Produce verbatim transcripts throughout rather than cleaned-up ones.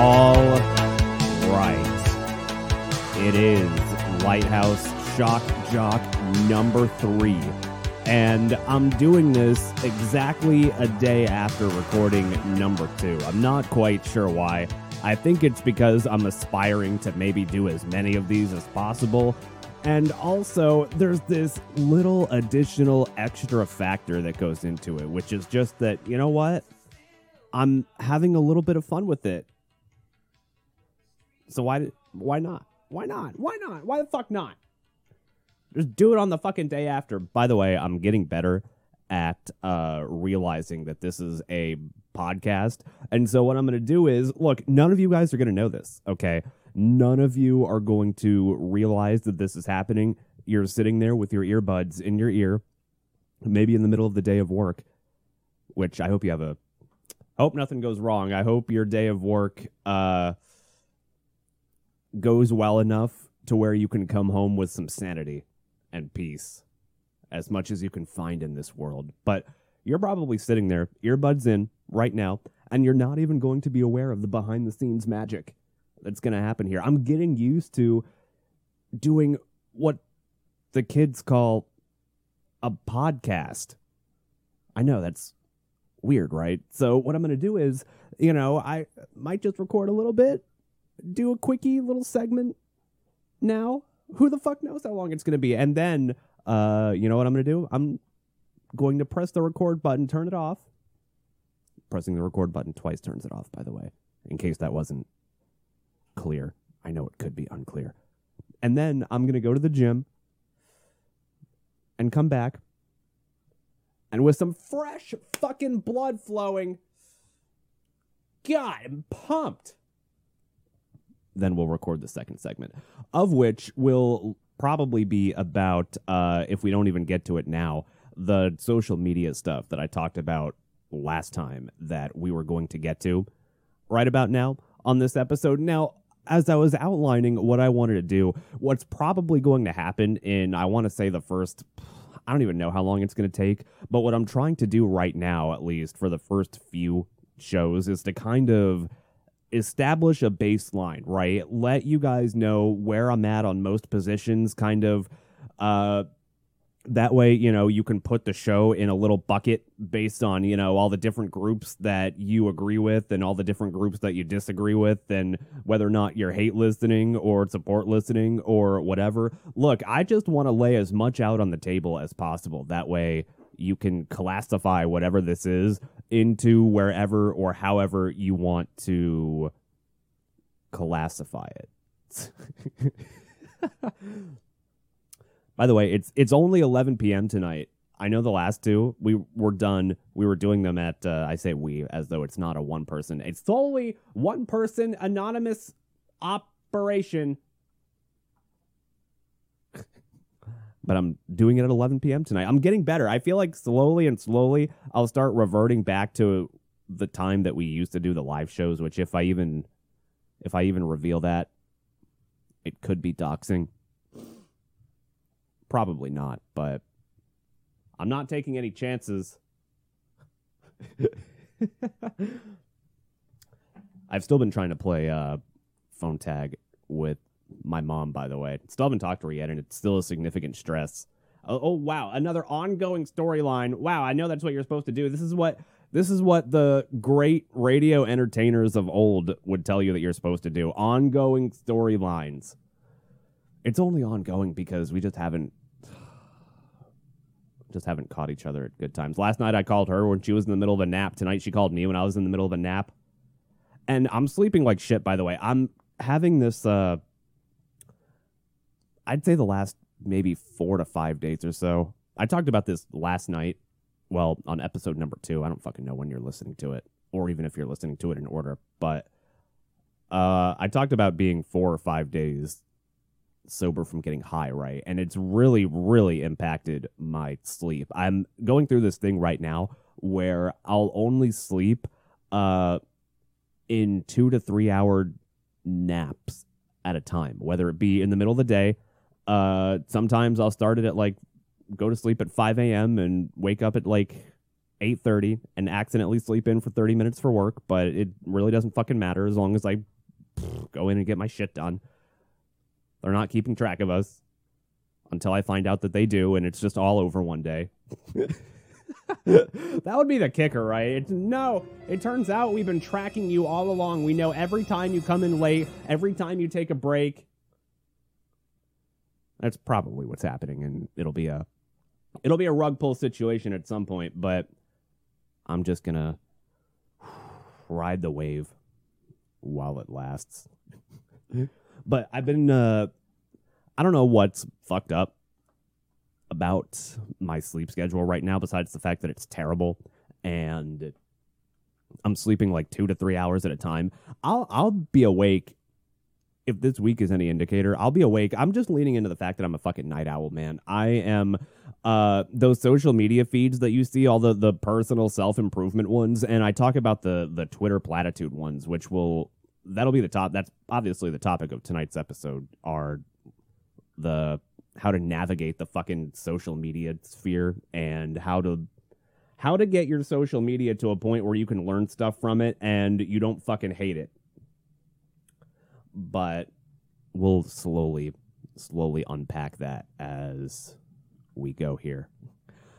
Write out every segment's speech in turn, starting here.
All right. It is Lighthouse Shock Jock number three. And I'm doing this exactly a day after recording number two. I'm not quite sure why. I think it's because I'm aspiring to maybe do as many of these as possible. And also, there's this little additional extra factor that goes into it, which is just that, you know what? I'm having a little bit of fun with it. So why why not? Why not? Why not? Why the fuck not? Just do it on the fucking day after. By the way, I'm getting better at uh, realizing that this is a podcast. And so what I'm going to do is, look, none of you guys are going to know this, okay? None of you are going to realize that this is happening. You're sitting there with your earbuds in your ear, maybe in the middle of the day of work, which I hope you have a... hope nothing goes wrong. I hope your day of work uh, goes well enough to where you can come home with some sanity and peace, as much as you can find in this world. But you're probably sitting there, earbuds in right now, and you're not even going to be aware of the behind-the-scenes magic that's going to happen here. I'm getting used to doing what the kids call a podcast. I know, that's weird, right? So what I'm going to do is, you know, I might just record a little bit, do a quickie little segment now. Who the fuck knows how long it's going to be? And then... Uh, you know what I'm going to do? I'm going to press the record button, turn it off. Pressing the record button twice turns it off, by the way, in case that wasn't clear. I know it could be unclear. And then I'm going to go to the gym and come back. And with some fresh fucking blood flowing, God, I'm pumped. Then we'll record the second segment, of which we'll... probably be about, uh, if we don't even get to it now, the social media stuff that I talked about last time that we were going to get to right about now on this episode. Now, as I was outlining what I wanted to do, what's probably going to happen in, I want to say the first, I don't even know how long it's going to take, but what I'm trying to do right now, at least for the first few shows, is to kind of establish a baseline, right? Let you guys know where I'm at on most positions, kind of. Uh, that way, you know, you can put the show in a little bucket based on, you know, all the different groups that you agree with and all the different groups that you disagree with and whether or not you're hate listening or support listening or whatever. Look, I just want to lay as much out on the table as possible. That way you can classify whatever this is into wherever or however you want to classify it. By the way, it's it's only eleven p.m. tonight. I know the last two, we were done. We were doing them at, uh, I say we, as though it's not a one person. It's solely one person anonymous operation. But I'm doing it at eleven p.m. tonight. I'm getting better. I feel like slowly and slowly I'll start reverting back to the time that we used to do the live shows, which if I even if I even reveal that, it could be doxing. Probably not, but I'm not taking any chances. I've still been trying to play uh, phone tag with my mom, by the way. Still haven't talked to her yet, and it's still a significant stress. Oh, oh wow, another ongoing storyline. Wow, I know that's what you're supposed to do. This is what this is what the great radio entertainers of old would tell you that you're supposed to do. Ongoing storylines. It's only ongoing because we just haven't just haven't caught each other at good times. Last night I called her when she was in the middle of a nap. Tonight she called me when I was in the middle of a nap. And I'm sleeping like shit, by the way. I'm having this uh I'd say the last maybe four to five days or so. I talked about this last night. Well, on episode number two. I don't fucking know when you're listening to it or even if you're listening to it in order. But uh, I talked about being four or five days sober from getting high, right? And it's really, really impacted my sleep. I'm going through this thing right now where I'll only sleep uh, in two to three hour naps at a time, whether it be in the middle of the day. Uh, sometimes I'll start it at like, go to sleep at five a.m. and wake up at like eight thirty and accidentally sleep in for thirty minutes for work, but it really doesn't fucking matter as long as I pff, go in and get my shit done. They're not keeping track of us until I find out that they do, and it's just all over one day. That would be the kicker, right? It's, no, it turns out we've been tracking you all along. We know every time you come in late, every time you take a break. That's probably what's happening, and it'll be a it'll be a rug pull situation at some point, but I'm just going to ride the wave while it lasts. But I've been, uh, I don't know what's fucked up about my sleep schedule right now, besides the fact that it's terrible and I'm sleeping like two to three hours at a time. I'll I'll be awake. If this week is any indicator, I'll be awake. I'm just leaning into the fact that I'm a fucking night owl, man. I am uh, those social media feeds that you see, all the, the personal self-improvement ones. And I talk about the the Twitter platitude ones, which will that'll be the top. That's obviously the topic of tonight's episode, are the how to navigate the fucking social media sphere and how to how to get your social media to a point where you can learn stuff from it and you don't fucking hate it. But we'll slowly, slowly unpack that as we go here.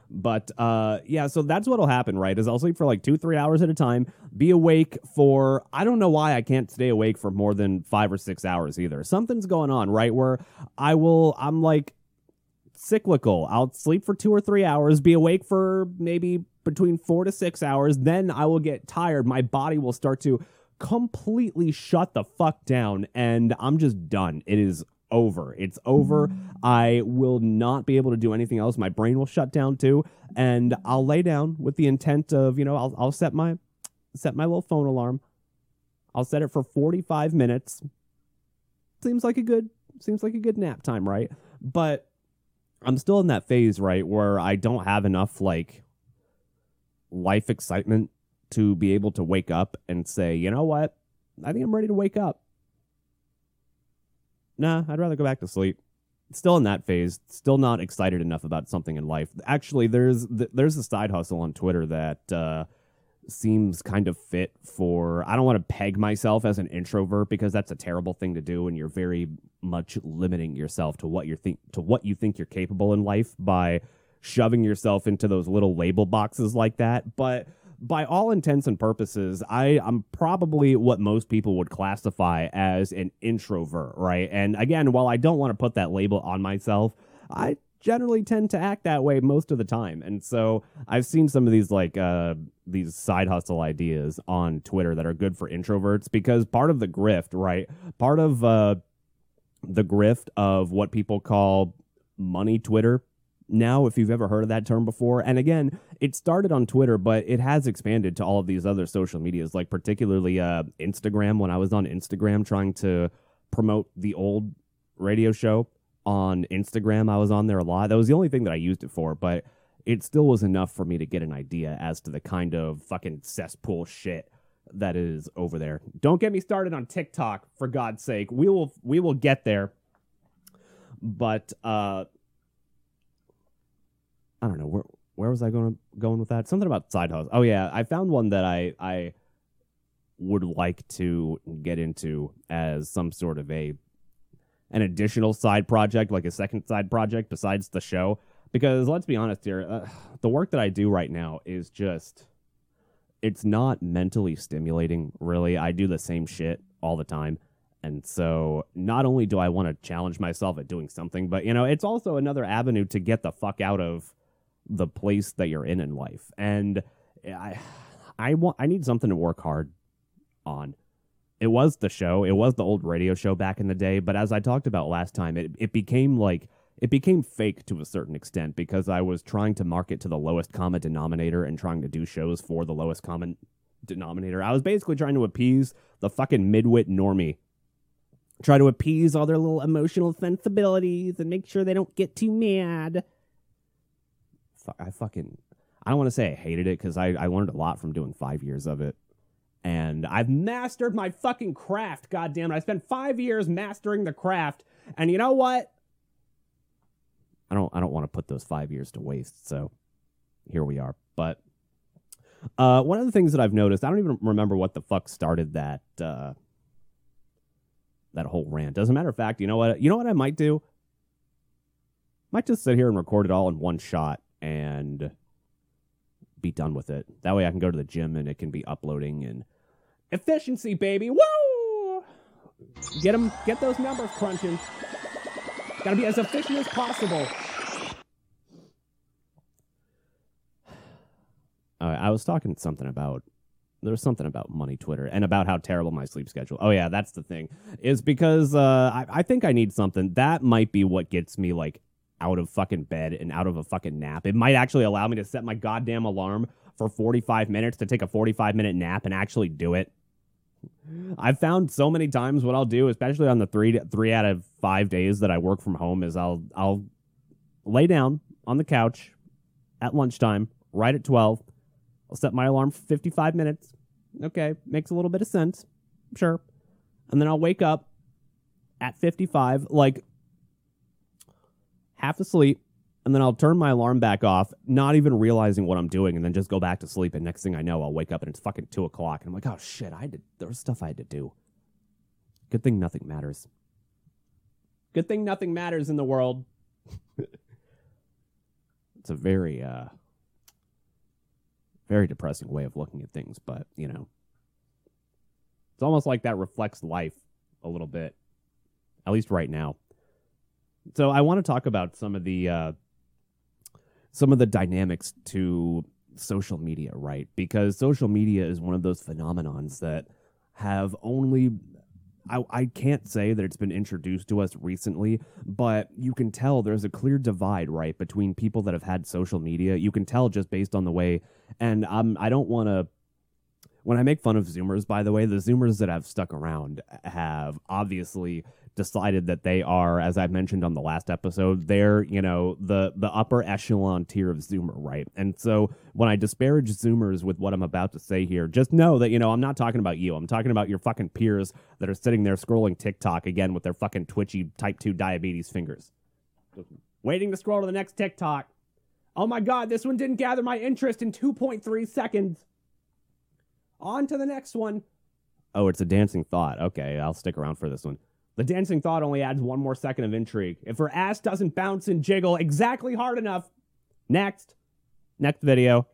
But uh, yeah, so that's what'll happen, right? Is I'll sleep for like two, three hours at a time, be awake for, I don't know why I can't stay awake for more than five or six hours either. Something's going on, right? Where I will, I'm like cyclical. I'll sleep for two or three hours, be awake for maybe between four to six hours. Then I will get tired. My body will start to completely shut the fuck down, and I'm just done. It is over. It's over. I will not be able to do anything else. My brain will shut down too, and I'll lay down with the intent of, you know, I'll I'll set my set my little phone alarm. I'll set it for forty-five minutes. Seems like a good seems like a good nap time, right? But I'm still in that phase, right, where I don't have enough like life excitement to be able to wake up and say, you know what? I think I'm ready to wake up. Nah, I'd rather go back to sleep. Still in that phase. Still not excited enough about something in life. Actually, there's th- there's a side hustle on Twitter that uh, seems kind of fit for... I don't want to peg myself as an introvert because that's a terrible thing to do, and you're very much limiting yourself to what you're think to what you think you're capable in life by shoving yourself into those little label boxes like that. But... by all intents and purposes, I, I'm probably what most people would classify as an introvert, right? And again, while I don't want to put that label on myself, I generally tend to act that way most of the time. And so I've seen some of these like uh, these side hustle ideas on Twitter that are good for introverts, because part of the grift, right? Part of uh, the grift of what people call money Twitter. Now, if you've ever heard of that term before, and again, it started on Twitter, but it has expanded to all of these other social medias, like particularly uh, Instagram. When I was on Instagram trying to promote the old radio show on Instagram, I was on there a lot. That was the only thing that I used it for, but it still was enough for me to get an idea as to the kind of fucking cesspool shit that is over there. Don't get me started on TikTok, for God's sake. We will, we will get there. But, uh... I don't know, where where was I going going with that? Something about side hustles. Oh, yeah, I found one that I I would like to get into as some sort of a an additional side project, like a second side project besides the show. Because let's be honest here, uh, the work that I do right now is just, it's not mentally stimulating, really. I do the same shit all the time. And so not only do I want to challenge myself at doing something, but, you know, it's also another avenue to get the fuck out of the place that you're in in life. And I I want I need something to work hard on. It was the show. It was the old radio show back in the day. But as I talked about last time, it, it became like it became fake to a certain extent because I was trying to market to the lowest common denominator and trying to do shows for the lowest common denominator. I was basically trying to appease the fucking midwit normie. Try to appease all their little emotional sensibilities and make sure they don't get too mad. Fuck, I fucking... I don't want to say I hated it, because I, I learned a lot from doing five years of it. And I've mastered my fucking craft, goddammit. I spent five years mastering the craft, and you know what? I don't I don't want to put those five years to waste, so here we are. But Uh, one of the things that I've noticed, I don't even remember what the fuck started that uh, that whole rant. As a matter of fact, you know what? You know what I might do? Might just sit here and record it all in one shot and be done with it. That way I can go to the gym and it can be uploading and efficiency, baby. Woo! Get them, get those numbers crunching. Gotta be as efficient as possible. All right, I was talking something about, there was something about money Twitter and about how terrible my sleep schedule. Oh yeah, that's the thing. Is because uh, I, I think I need something. That might be what gets me like out of fucking bed and out of a fucking nap. It might actually allow me to set my goddamn alarm for forty-five minutes to take a forty-five minute nap and actually do it. I've found so many times what I'll do, especially on the three to, three out of five days that I work from home, is I'll I'll lay down on the couch at lunchtime, right at twelve. I'll set my alarm for fifty-five minutes. Okay, makes a little bit of sense. Sure. And then I'll wake up at fifty-five, like half asleep, and then I'll turn my alarm back off, not even realizing what I'm doing, and then just go back to sleep, and next thing I know, I'll wake up, and it's fucking two o'clock, and I'm like, oh shit, I did. There was stuff I had to do. Good thing nothing matters. Good thing nothing matters in the world. It's a very... uh. Very depressing way of looking at things, but, you know, it's almost like that reflects life a little bit, at least right now. So I want to talk about some of the uh, some of the dynamics to social media, right? Because social media is one of those phenomenons that have only... I, I can't say that it's been introduced to us recently, but you can tell there's a clear divide, right, between people that have had social media. You can tell just based on the way, and um, I don't want to, when I make fun of Zoomers, by the way, the Zoomers that have stuck around have obviously decided that they are, as I've mentioned on the last episode, they're, you know, the, the upper echelon tier of Zoomer, right? And so when I disparage Zoomers with what I'm about to say here, just know that, you know, I'm not talking about you. I'm talking about your fucking peers that are sitting there scrolling TikTok again with their fucking twitchy type two diabetes fingers. Waiting to scroll to the next TikTok. Oh my God, this one didn't gather my interest in two point three seconds. On to the next one. Oh, it's a dancing thought. Okay, I'll stick around for this one. The dancing thought only adds one more second of intrigue. If her ass doesn't bounce and jiggle exactly hard enough, next, next video.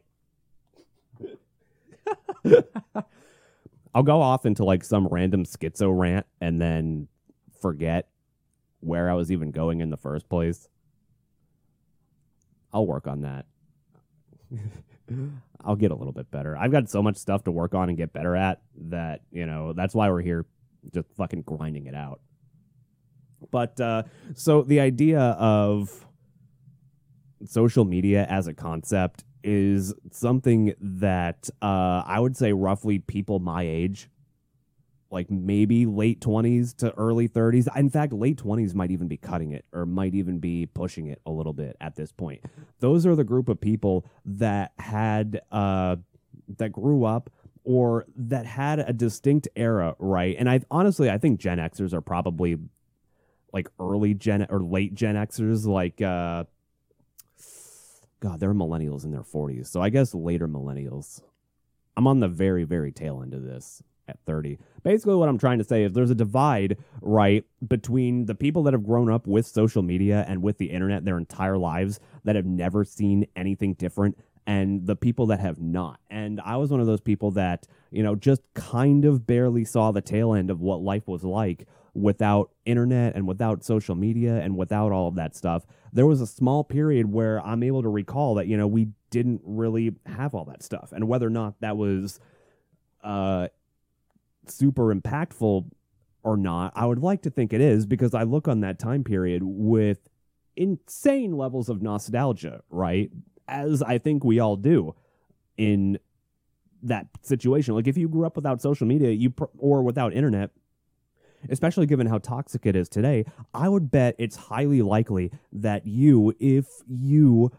I'll go off into like some random schizo rant and then forget where I was even going in the first place. I'll work on that. I'll get a little bit better. I've got so much stuff to work on and get better at that, you know, that's why we're here, just fucking grinding it out. But uh, so the idea of social media as a concept is something that uh, I would say roughly people my age, like maybe late twenties to early thirties. In fact, late twenties might even be cutting it or might even be pushing it a little bit at this point. Those are the group of people that had uh, that grew up or that had a distinct era, right? And I honestly, I think Gen Xers are probably like early Gen or late Gen Xers. Like, uh, God, they're millennials in their forties. So I guess later millennials. I'm on the very, very tail end of this at thirty. Basically, what I'm trying to say is there's a divide, right, between the people that have grown up with social media and with the internet their entire lives that have never seen anything different, and the people that have not. And I was one of those people that, you know, just kind of barely saw the tail end of what life was like without internet and without social media and without all of that stuff. There was a small period where I'm able to recall that, you know, we didn't really have all that stuff. And whether or not that was uh, super impactful or not, I would like to think it is, because I look on that time period with insane levels of nostalgia, right? As I think we all do in that situation. Like if you grew up without social media you pr- or without internet, especially given how toxic it is today, I would bet it's highly likely that you, if you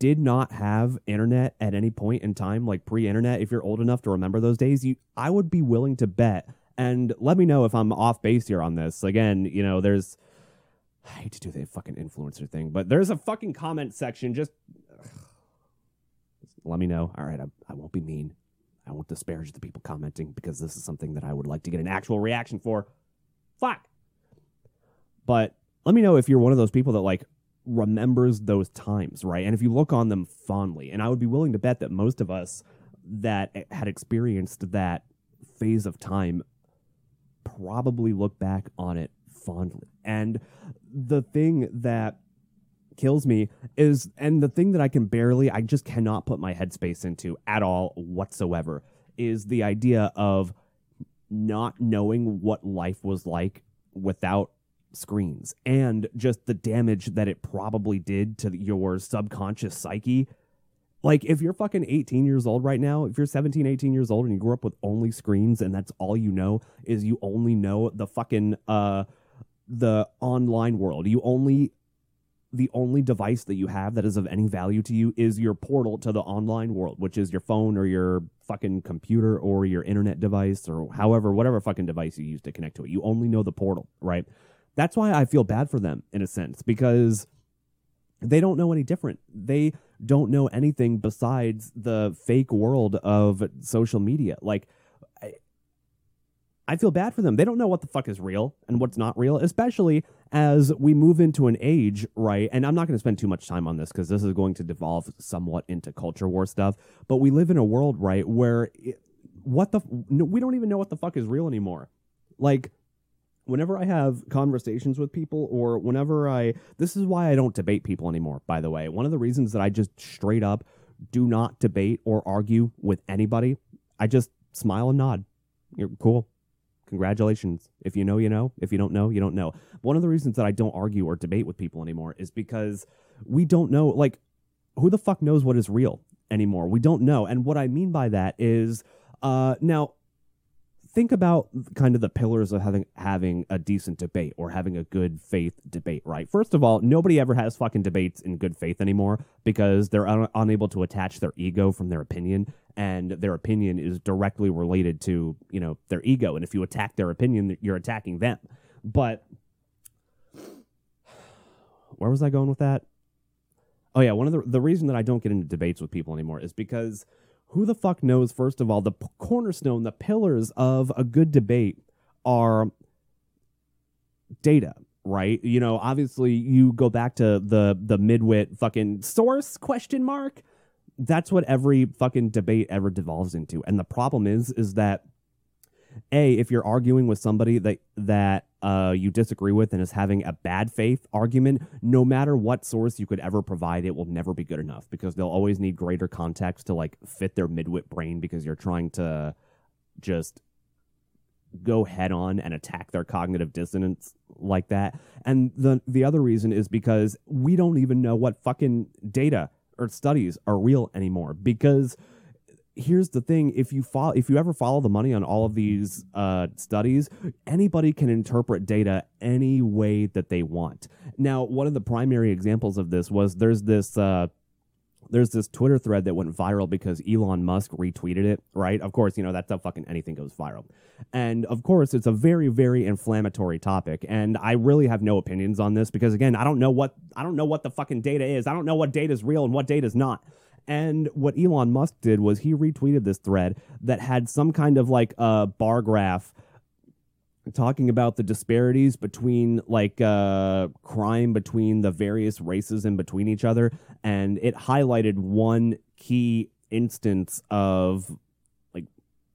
did not have internet at any point in time, like pre-internet, if you're old enough to remember those days, you, I would be willing to bet. And let me know if I'm off base here on this. Again, you know, there's I hate to do the fucking influencer thing, but there's a fucking comment section. Just let me know. All right, I, I won't be mean. I won't disparage the people commenting because this is something that I would like to get an actual reaction for. Fuck. But let me know if you're one of those people that, like, remembers those times, right? And if you look on them fondly. And I would be willing to bet that most of us that had experienced that phase of time probably look back on it fondly. And the thing that kills me is, and the thing that I can barely, I just cannot put my headspace into at all whatsoever, is the idea of not knowing what life was like without screens, and just the damage that it probably did to your subconscious psyche. Like, if you're fucking eighteen years old right now, if you're seventeen, eighteen years old and you grew up with only screens, and that's all you know, is you only know the fucking, uh, the online world. You only, the only device that you have that is of any value to you is your portal to the online world, which is your phone or your fucking computer or your internet device or however, whatever fucking device you use to connect to it. You only know the portal, right? That's why I feel bad for them, in a sense, because they don't know any different. They don't know anything besides the fake world of social media. Like, I, I feel bad for them. They don't know what the fuck is real and what's not real, especially as we move into an age, right? And I'm not going to spend too much time on this because this is going to devolve somewhat into culture war stuff. But we live in a world, right, where it, what the no, we don't even know what the fuck is real anymore. Like, whenever I have conversations with people, or whenever I, this is why I don't debate people anymore, by the way. One of the reasons that I just straight up do not debate or argue with anybody, I just smile and nod. You're cool. Congratulations. If you know, you know. If you don't know, you don't know. One of the reasons that I don't argue or debate with people anymore is because we don't know, like, who the fuck knows what is real anymore? We don't know. And what I mean by that is, uh, now, think about kind of the pillars of having having a decent debate or having a good faith debate, right? First of all, nobody ever has fucking debates in good faith anymore because they're un- unable to attach their ego from their opinion, and their opinion is directly related to, you know, their ego. And if you attack their opinion, you're attacking them. But where was I going with that? Oh, yeah. One of the, the reason that I don't get into debates with people anymore is because who the fuck knows, first of all, the p- cornerstone, the pillars of a good debate are data, right? You know, obviously, you go back to the the midwit fucking source question mark. That's what every fucking debate ever devolves into. And the problem is, is that, A, if you're arguing with somebody that, that uh, you disagree with and is having a bad faith argument, no matter what source you could ever provide, it will never be good enough because they'll always need greater context to, like, fit their midwit brain, because you're trying to just go head on and attack their cognitive dissonance like that. And the the other reason is because we don't even know what fucking data or studies are real anymore, because here's the thing, if you follow, if you ever follow the money on all of these uh, studies, anybody can interpret data any way that they want. Now, one of the primary examples of this was there's this uh, there's this Twitter thread that went viral because Elon Musk retweeted it, right? Of course, you know, that's how fucking anything goes viral. And of course, it's a very, very inflammatory topic. And I really have no opinions on this because, again, I don't know what I don't know what the fucking data is. I don't know what data is real and what data is not. And what Elon Musk did was he retweeted this thread that had some kind of, like, a uh, bar graph talking about the disparities between, like, uh, crime between the various races and between each other. And it highlighted one key instance of, like,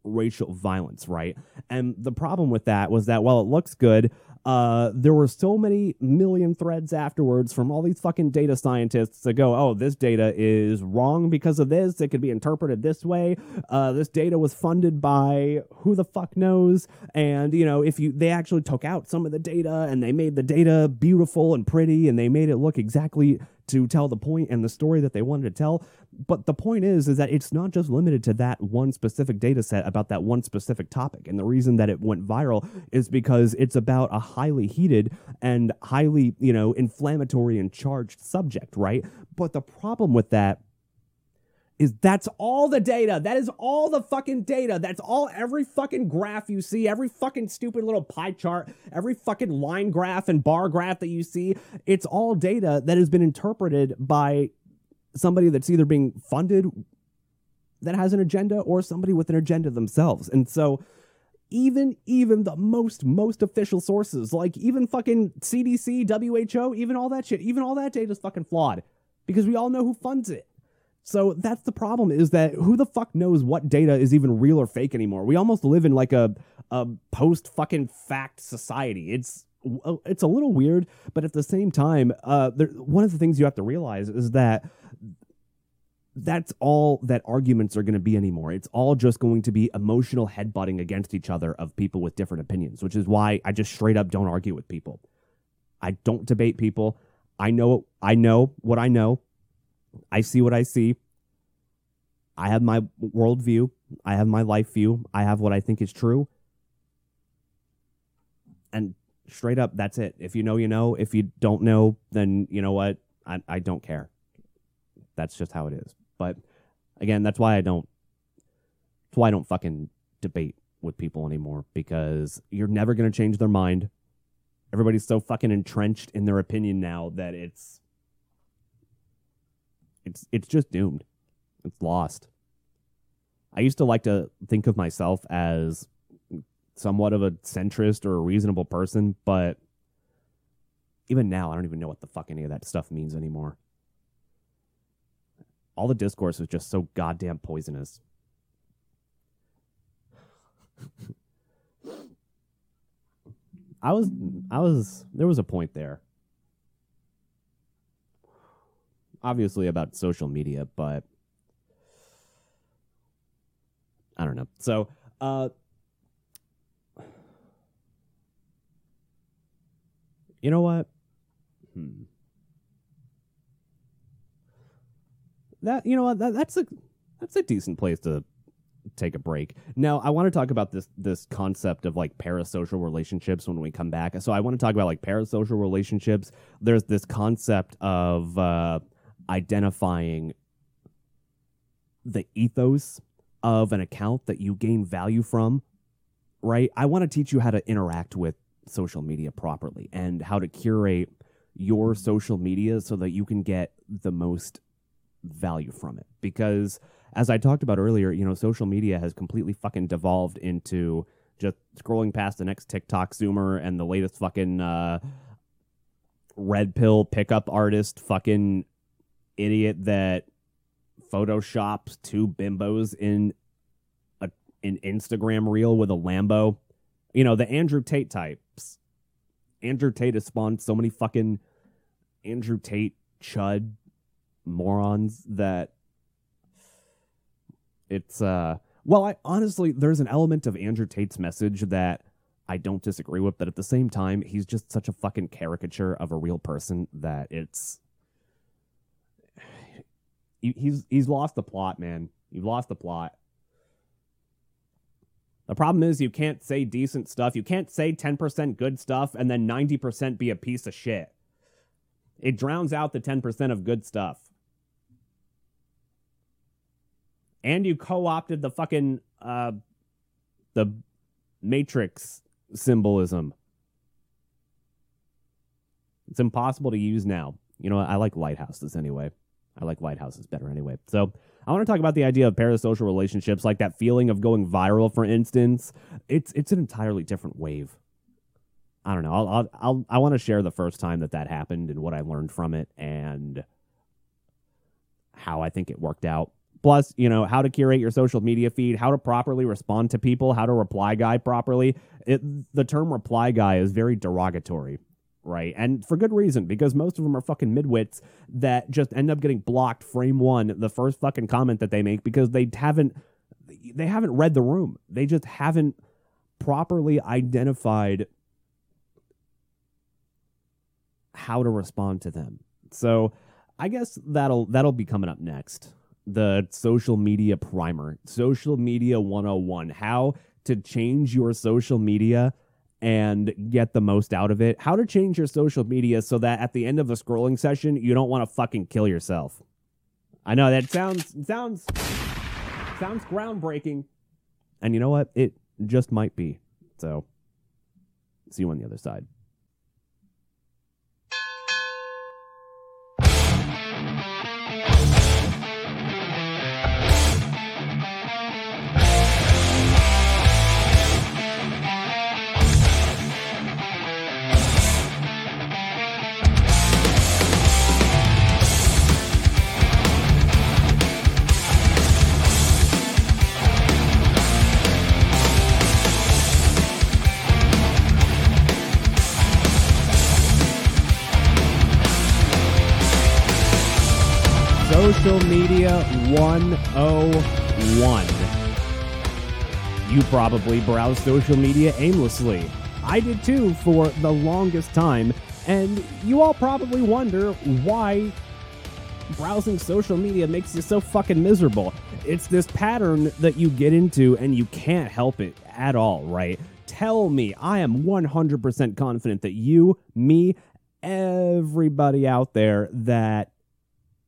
racial violence, right? And the problem with that was that while it looks good, Uh, there were so many million threads afterwards from all these fucking data scientists that go, oh, this data is wrong because of this. It could be interpreted this way. Uh, this data was funded by who the fuck knows. And, you know, if you they actually took out some of the data and they made the data beautiful and pretty and they made it look exactly to tell the point and the story that they wanted to tell. But the point is, is that it's not just limited to that one specific data set about that one specific topic. And the reason that it went viral is because it's about a highly heated and highly, you know, inflammatory and charged subject, right? But the problem with that is that's all the data. That is all the fucking data. That's all every fucking graph you see, every fucking stupid little pie chart, every fucking line graph and bar graph that you see. It's all data that has been interpreted by somebody that's either being funded that has an agenda or somebody with an agenda themselves. And so even even the most most official sources, like even fucking C D C, W H O, even all that shit, even all that data is fucking flawed because we all know who funds it. So that's the problem, is that who the fuck knows what data is even real or fake anymore? We almost live in like a a post fucking fact society. It's it's a little weird, but at the same time, uh, there, one of the things you have to realize is that that's all that arguments are going to be anymore. It's all just going to be emotional headbutting against each other of people with different opinions, which is why I just straight up don't argue with people. I don't debate people. I know, I know what I know. I see what I see. I have my worldview. I have my life view. I have what I think is true. And straight up, that's it. If you know, you know. If you don't know, then you know what? I, I don't care. That's just how it is. But again, that's why I don't. That's why I don't fucking debate with people anymore, because you're never gonna change their mind. Everybody's so fucking entrenched in their opinion now that it's, it's, it's just doomed. It's lost. I used to like to think of myself as somewhat of a centrist or a reasonable person, but even now, I don't even know what the fuck any of that stuff means anymore. All the discourse was just so goddamn poisonous. I was, I was, there was a point there. Obviously about social media, but I don't know. So, uh, you know what? Hmm. That you know what that, that's a that's a decent place to take a break. Now I want to talk about this this concept of like parasocial relationships when we come back. So I want to talk about like parasocial relationships. There's this concept of uh, identifying the ethos of an account that you gain value from, right? I want to teach you how to interact with social media properly and how to curate your social media so that you can get the most value from it, because as I talked about earlier, you know, social media has completely fucking devolved into just scrolling past the next TikTok zoomer and the latest fucking uh red pill pickup artist fucking idiot that photoshops two bimbos in a an Instagram reel with a Lambo. You know, the Andrew Tate types. Andrew Tate has spawned so many fucking Andrew Tate chud morons that it's uh well I honestly, there's an element of Andrew Tate's message that I don't disagree with, but at the same time he's just such a fucking caricature of a real person that it's he's he's lost the plot, man. You've lost the plot. The problem is you can't say decent stuff. You can't say ten percent good stuff and then ninety percent be a piece of shit. It drowns out the ten percent of good stuff. And you co-opted the fucking, uh, the Matrix symbolism. It's impossible to use now. You know, I like lighthouses anyway. I like lighthouses better anyway. So I want to talk about the idea of parasocial relationships, like that feeling of going viral, for instance. It's it's an entirely different wave. I don't know. I'll, I'll, I'll, I want to share the first time that that happened and what I learned from it and how I think it worked out. Plus, you know, how to curate your social media feed, how to properly respond to people, how to reply guy properly. It, the term reply guy is very derogatory, right? And for good reason, because most of them are fucking midwits that just end up getting blocked frame one, the first fucking comment that they make, because they haven't, they haven't read the room. They just haven't properly identified how to respond to them. So I guess that'll that'll be coming up next. The social media primer, social media one oh one, how to change your social media and get the most out of it. How to change your social media so that at the end of a scrolling session, you don't want to fucking kill yourself. I know that sounds sounds sounds groundbreaking. And you know what? It just might be. So see you on the other side. Social Media one oh one. You probably browse social media aimlessly. I did too for the longest time, and you all probably wonder why browsing social media makes you so fucking miserable. It's this pattern that you get into and you can't help it at all, right? Tell me, I am one hundred percent confident that you, me, everybody out there that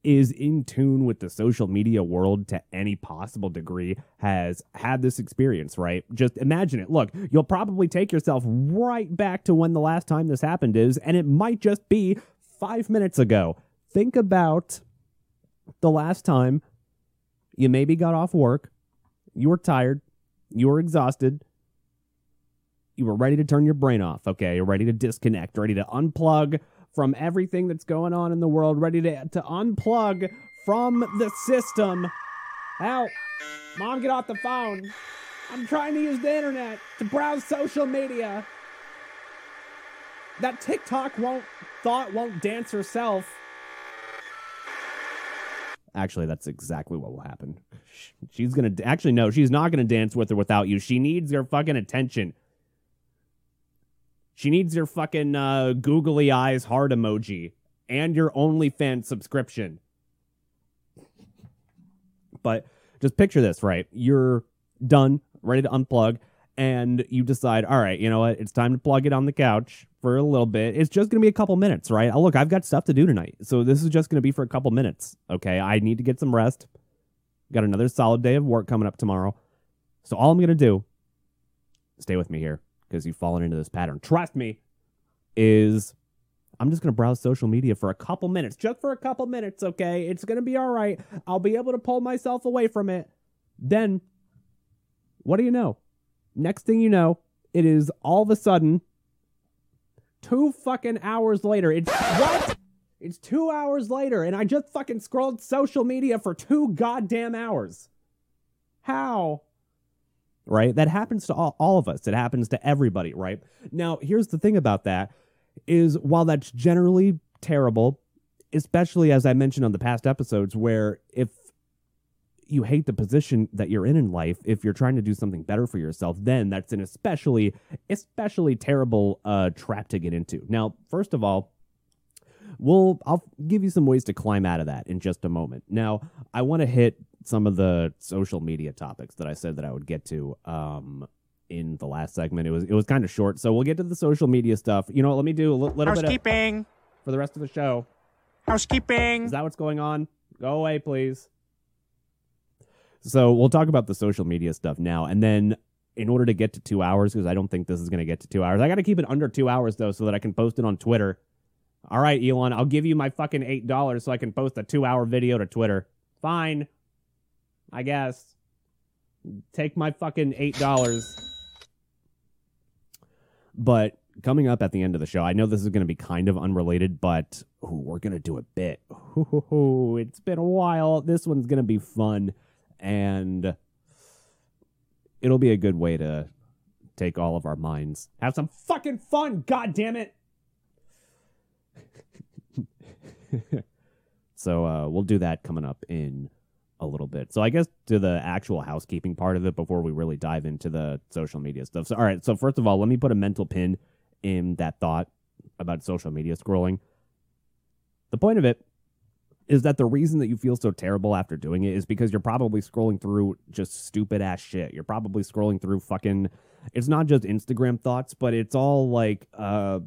is in tune with the social media world to any possible degree has had this experience, right? Just imagine it. Look, you'll probably take yourself right back to when the last time this happened is, and it might just be five minutes ago. Think about the last time you maybe got off work, you were tired, you were exhausted, you were ready to turn your brain off, okay? You're ready to disconnect, ready to unplug from everything that's going on in the world, ready to, to unplug from the system. Help! Mom, get off the phone. I'm trying to use the internet to browse social media. That TikTok won't, thought won't dance herself. Actually, that's exactly what will happen. She's gonna, actually, no, she's not gonna dance with or without you. She needs your fucking attention. She needs your fucking uh, googly eyes heart emoji and your OnlyFans subscription. But just picture this, right? You're done, ready to unplug, and you decide, all right, you know what? It's time to plug it on the couch for a little bit. It's just going to be a couple minutes, right? Oh, look, I've got stuff to do tonight, so this is just going to be for a couple minutes, okay? I need to get some rest. Got another solid day of work coming up tomorrow. So all I'm going to do, stay with me here, because you've fallen into this pattern, trust me, is I'm just going to browse social media for a couple minutes, just for a couple minutes, okay? It's going to be all right. I'll be able to pull myself away from it. Then, what do you know? Next thing you know, it is all of a sudden, two fucking hours later. It's, what? It's two hours later, and I just fucking scrolled social media for two goddamn hours. How? Right? That happens to all, all of us. It happens to everybody, right? Now, here's the thing about that is while that's generally terrible, especially as I mentioned on the past episodes, where if you hate the position that you're in in life, if you're trying to do something better for yourself, then that's an especially, especially terrible uh, trap to get into. Now, first of all, we'll, I'll give you some ways to climb out of that in just a moment. Now, I want to hit some of the social media topics that I said that I would get to um, in the last segment. It was it was kind of short, so we'll get to the social media stuff. You know what? Let me do a little, little bit of housekeeping for the rest of the show. Housekeeping. Is that what's going on? Go away, please. So we'll talk about the social media stuff now, and then in order to get to two hours, because I don't think this is going to get to two hours, I got to keep it under two hours, though, so that I can post it on Twitter. All right, Elon, I'll give you my fucking eight dollars so I can post a two-hour video to Twitter. Fine. I guess. Take my fucking eight dollars. But coming up at the end of the show, I know this is going to be kind of unrelated, but ooh, we're going to do a bit. Ooh, it's been a while. This one's going to be fun, and it'll be a good way to take all of our minds. Have some fucking fun, goddammit! So uh, we'll do that coming up in a little bit. So I guess to the actual housekeeping part of it before we really dive into the social media stuff. So all right, so first of all, let me put a mental pin in that thought about social media scrolling. The point of it is that the reason that you feel so terrible after doing it is because you're probably scrolling through just stupid ass shit. You're probably scrolling through fucking, it's not just Instagram thoughts, but it's all like uh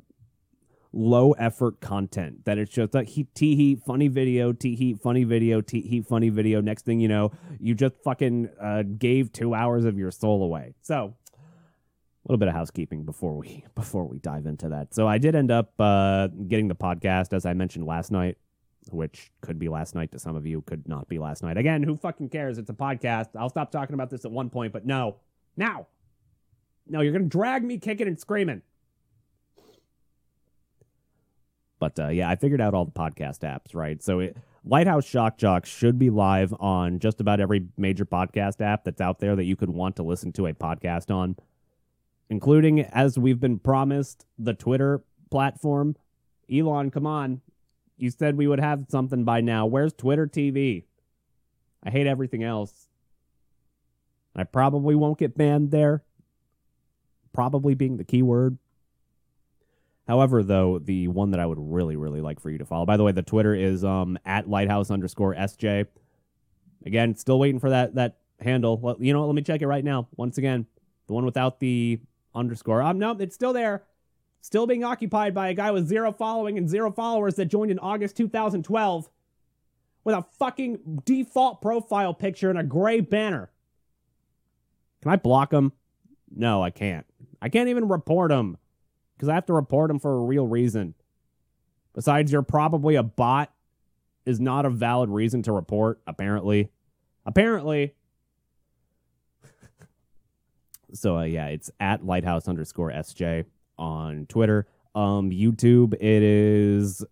low effort content that it's just like he tee hee funny video tee hee funny video tee hee funny video. Next thing you know, you just fucking uh, gave two hours of your soul away. So a little bit of housekeeping before we before we dive into that. So I did end up uh, getting the podcast, as I mentioned last night, which could be last night to some of you, could not be last night. Again, who fucking cares? It's a podcast. I'll stop talking about this at one point, but no, now, no, you're gonna drag me kicking and screaming. But uh, yeah, I figured out all the podcast apps, right? So it, Lighthouse Shock Jock should be live on just about every major podcast app that's out there that you could want to listen to a podcast on, including, as we've been promised, the Twitter platform. Elon, come on. You said we would have something by now. Where's Twitter T V? I hate everything else. I probably won't get banned there. Probably being the keyword. However, though, the one that I would really, really like for you to follow. By the way, the Twitter is um, at lighthouse underscore SJ. Again, still waiting for that that handle. Well, you know what? Let me check it right now. Once again, the one without the underscore. Um, no, it's still there. Still being occupied by a guy with zero following and zero followers that joined in August two thousand twelve with a fucking default profile picture and a gray banner. Can I block him? No, I can't. I can't even report him because I have to report him for a real reason. Besides, you're probably a bot is not a valid reason to report, apparently. Apparently. So, uh, yeah, it's at lighthouse underscore S J. On Twitter. Um, YouTube, it is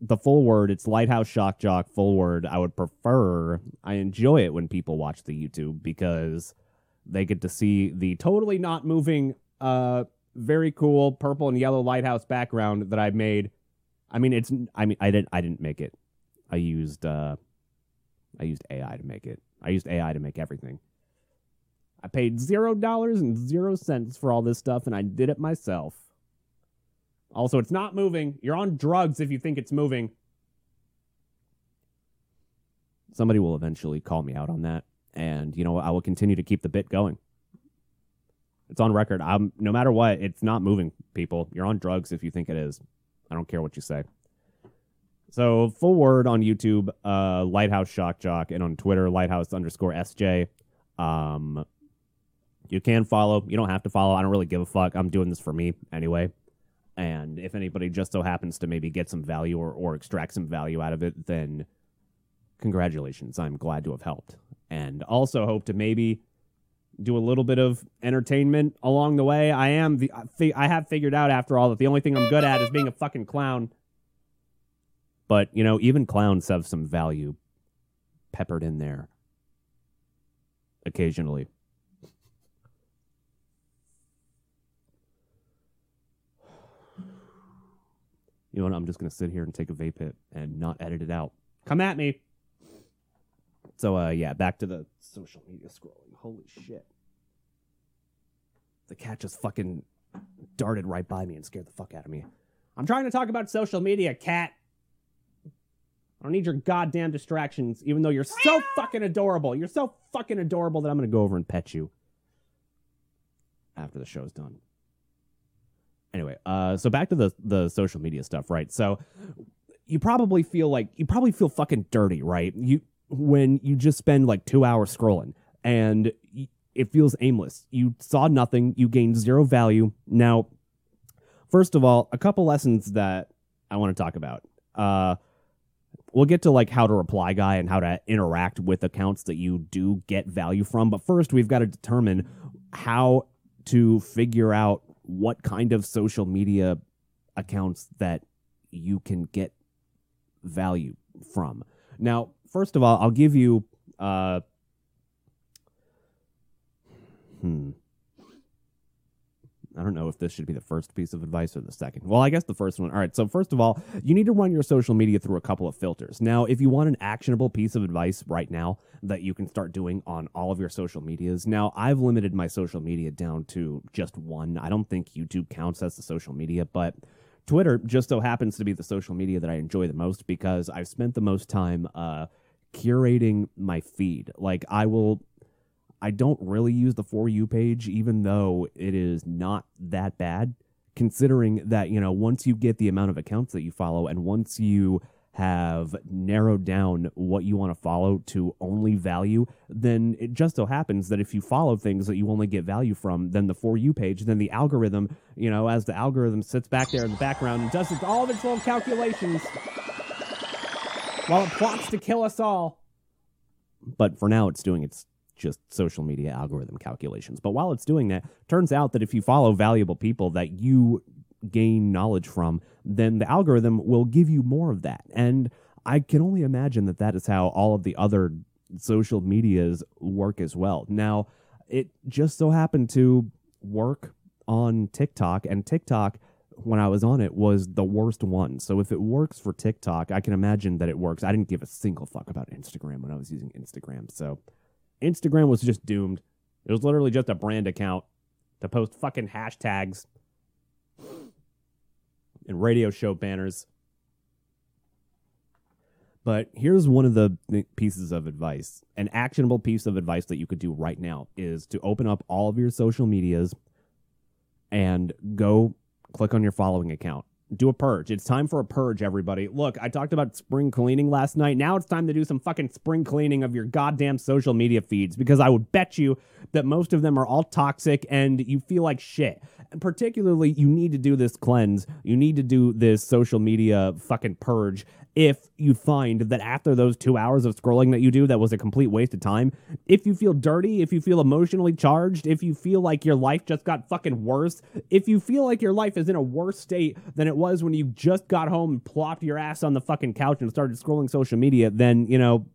the full word. It's Lighthouse Shock Jock, full word. I would prefer, I enjoy it when people watch the YouTube because they get to see the totally not moving, uh, very cool purple and yellow lighthouse background that I made. I mean, it's, I mean, I didn't, I didn't make it. I used, uh, I used A I to make it. I used A I to make everything. I paid zero dollars and zero cents for all this stuff, and I did it myself. Also, it's not moving. You're on drugs if you think it's moving. Somebody will eventually call me out on that, and you know I will continue to keep the bit going. It's on record. I'm no matter what, it's not moving, people. You're on drugs if you think it is. I don't care what you say. So, full word on YouTube, uh, Lighthouse Shock Jock, and on Twitter, Lighthouse underscore S J. Um... You can follow. You don't have to follow. I don't really give a fuck. I'm doing this for me anyway. And if anybody just so happens to maybe get some value or, or extract some value out of it, then congratulations. I'm glad to have helped. And also hope to maybe do a little bit of entertainment along the way. I am the I have figured out after all that the only thing I'm good at is being a fucking clown. But, you know, even clowns have some value peppered in there occasionally. You know what? I'm just going to sit here and take a vape hit and not edit it out. Come at me. So, uh, yeah, back to the social media scrolling. Holy shit. The cat just fucking darted right by me and scared the fuck out of me. I'm trying to talk about social media, cat. I don't need your goddamn distractions, even though you're so fucking adorable. You're so fucking adorable that I'm going to go over and pet you after the show's done. Anyway, uh, so back to the, the social media stuff, right? So you probably feel like you probably feel fucking dirty, right? You when you just spend like two hours scrolling and it feels aimless. You saw nothing. You gained zero value. Now, first of all, a couple lessons that I want to talk about. Uh, we'll get to like how to reply guy and how to interact with accounts that you do get value from. But first, we've got to determine how to figure out what kind of social media accounts that you can get value from. Now, first of all, I'll give you... Uh, hmm. I don't know if this should be the first piece of advice or the second. Well, I guess the first one. All right, so first of all, you need to run your social media through a couple of filters. Now, if you want an actionable piece of advice right now that you can start doing on all of your social medias. Now, I've limited my social media down to just one. I don't think YouTube counts as the social media, but Twitter just so happens to be the social media that I enjoy the most because I've spent the most time uh, curating my feed. Like, I will... I don't really use the For You page, even though it is not that bad, considering that, you know, once you get the amount of accounts that you follow and once you have narrowed down what you want to follow to only value, then it just so happens that if you follow things that you only get value from, then the For You page, then the algorithm, you know, as the algorithm sits back there in the background and does all of its little calculations while it plots to kill us all. But for now, it's doing its just social media algorithm calculations. But while it's doing that, turns out that if you follow valuable people that you gain knowledge from, then the algorithm will give you more of that. And I can only imagine that that is how all of the other social medias work as well. Now, it just so happened to work on TikTok, and TikTok when I was on it was the worst one. So if it works for TikTok, I can imagine that it works. I didn't give a single fuck about Instagram when I was using Instagram. So Instagram was just doomed. It was literally just a brand account to post fucking hashtags and radio show banners. But here's one of the pieces of advice. An actionable piece of advice that you could do right now is to open up all of your social medias and go click on your following account. Do a purge. It's time for a purge, everybody. Look, I talked about spring cleaning last night. Now it's time to do some fucking spring cleaning of your goddamn social media feeds, because I would bet you that most of them are all toxic and you feel like shit. And particularly, you need to do this cleanse. You need to do this social media fucking purge. If you find that after those two hours of scrolling that you do, that was a complete waste of time. If you feel dirty, if you feel emotionally charged, if you feel like your life just got fucking worse, if you feel like your life is in a worse state than it was when you just got home and plopped your ass on the fucking couch and started scrolling social media, then, you know,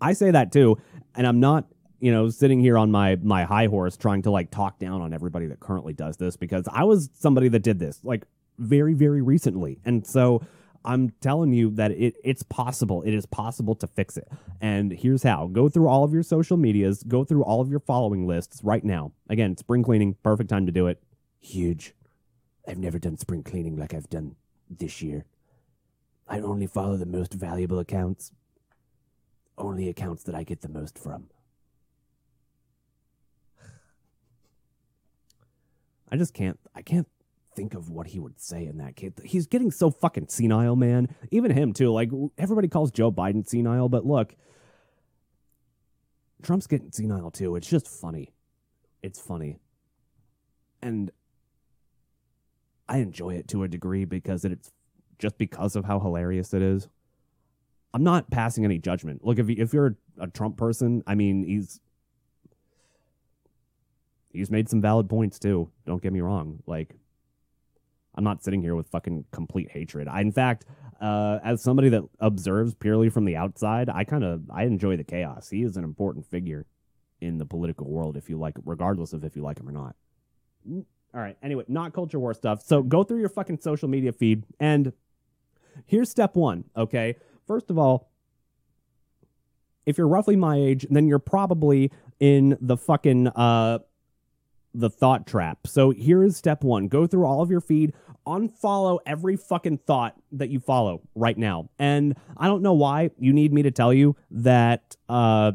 I say that too. And I'm not, you know, sitting here on my, my high horse trying to like talk down on everybody that currently does this, because I was somebody that did this like very, very recently. And so I'm telling you that it, it's possible. It is possible to fix it. And here's how. Go through all of your social medias. Go through all of your following lists right now. Again, spring cleaning, perfect time to do it. Huge. I've never done spring cleaning like I've done this year. I only follow the most valuable accounts. Only accounts that I get the most from. I just can't. I can't. Think of what he would say in that case. He's getting so fucking senile, man. Even him, too. Like, everybody calls Joe Biden senile, but look, Trump's getting senile, too. It's just funny. It's funny. And I enjoy it to a degree because it's just because of how hilarious it is. I'm not passing any judgment. Look, if if you're a Trump person, I mean, he's he's made some valid points, too. Don't get me wrong. Like, I'm not sitting here with fucking complete hatred. I, in fact, uh, as somebody that observes purely from the outside, I kind of, I enjoy the chaos. He is an important figure in the political world, if you like, regardless of if you like him or not. All right. Anyway, not culture war stuff. So go through your fucking social media feed. And here's step one. Okay. First of all, if you're roughly my age, then you're probably in the fucking, uh, the thought trap. So here is step one. Go through all of your feed, unfollow every fucking thought that you follow right now. And I don't know why you need me to tell you that uh,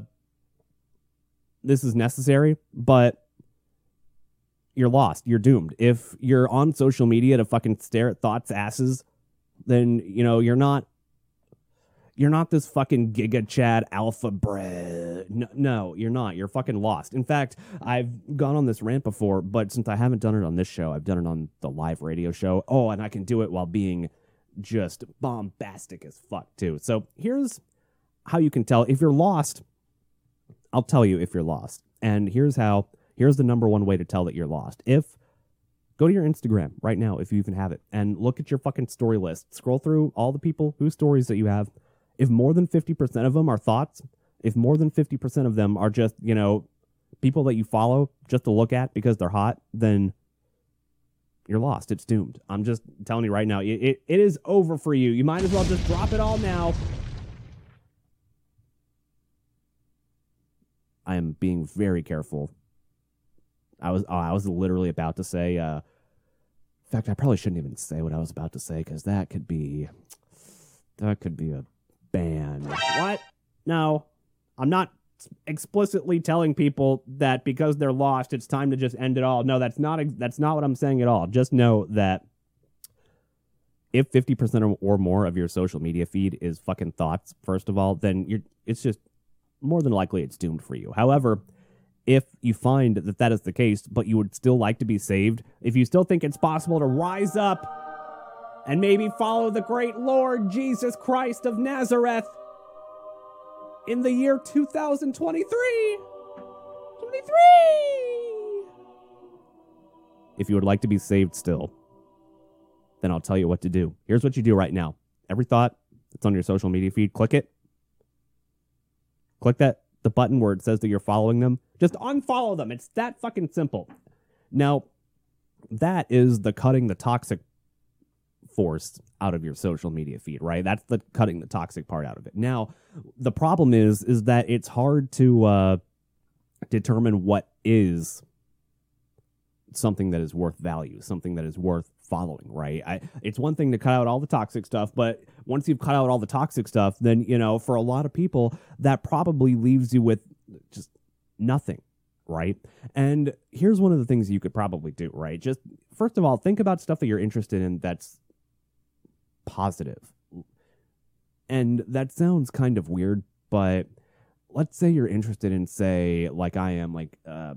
this is necessary, but you're lost. You're doomed. If you're on social media to fucking stare at thoughts' asses, then, you know, you're not You're not this fucking Giga Chad alpha bread. No, no, you're not. You're fucking lost. In fact, I've gone on this rant before, but since I haven't done it on this show, I've done it on the live radio show. Oh, and I can do it while being just bombastic as fuck, too. So here's how you can tell if you're lost. I'll tell you if you're lost. And here's how. Here's the number one way to tell that you're lost. If Go to your Instagram right now, if you even have it, and look at your fucking story list. Scroll through all the people whose stories that you have. If more than fifty percent of them are thoughts, if more than fifty percent of them are just, you know, people that you follow just to look at because they're hot, then you're lost. It's doomed. I'm just telling you right now, it, it, it is over for you. You might as well just drop it all now. I am being very careful. I was, oh, I was literally about to say, uh, in fact, I probably shouldn't even say what I was about to say, because that could be, that could be a ban. What? No, I'm not explicitly telling people that because they're lost, it's time to just end it all. No, that's not that's not what I'm saying at all. Just know that if fifty percent or more of your social media feed is fucking thoughts, first of all, then you're it's just more than likely it's doomed for you. However, if you find that that is the case, but you would still like to be saved, if you still think it's possible to rise up and maybe follow the great Lord Jesus Christ of Nazareth in the year two thousand twenty-three. twenty-three! If you would like to be saved still, then I'll tell you what to do. Here's what you do right now. Every thought that's on your social media feed, click it. Click that, the button where it says that you're following them. Just unfollow them. It's that fucking simple. Now, that is the cutting the toxic forced out of your social media feed, right? That's the cutting the toxic part out of it. Now, the problem is, is that it's hard to uh, determine what is something that is worth value, something that is worth following, right? I, it's one thing to cut out all the toxic stuff, but once you've cut out all the toxic stuff, then, you know, for a lot of people, that probably leaves you with just nothing, right? And here's one of the things you could probably do, right? Just, first of all, think about stuff that you're interested in that's positive. And that sounds kind of weird, but let's say you're interested in, say, like I am, like, uh,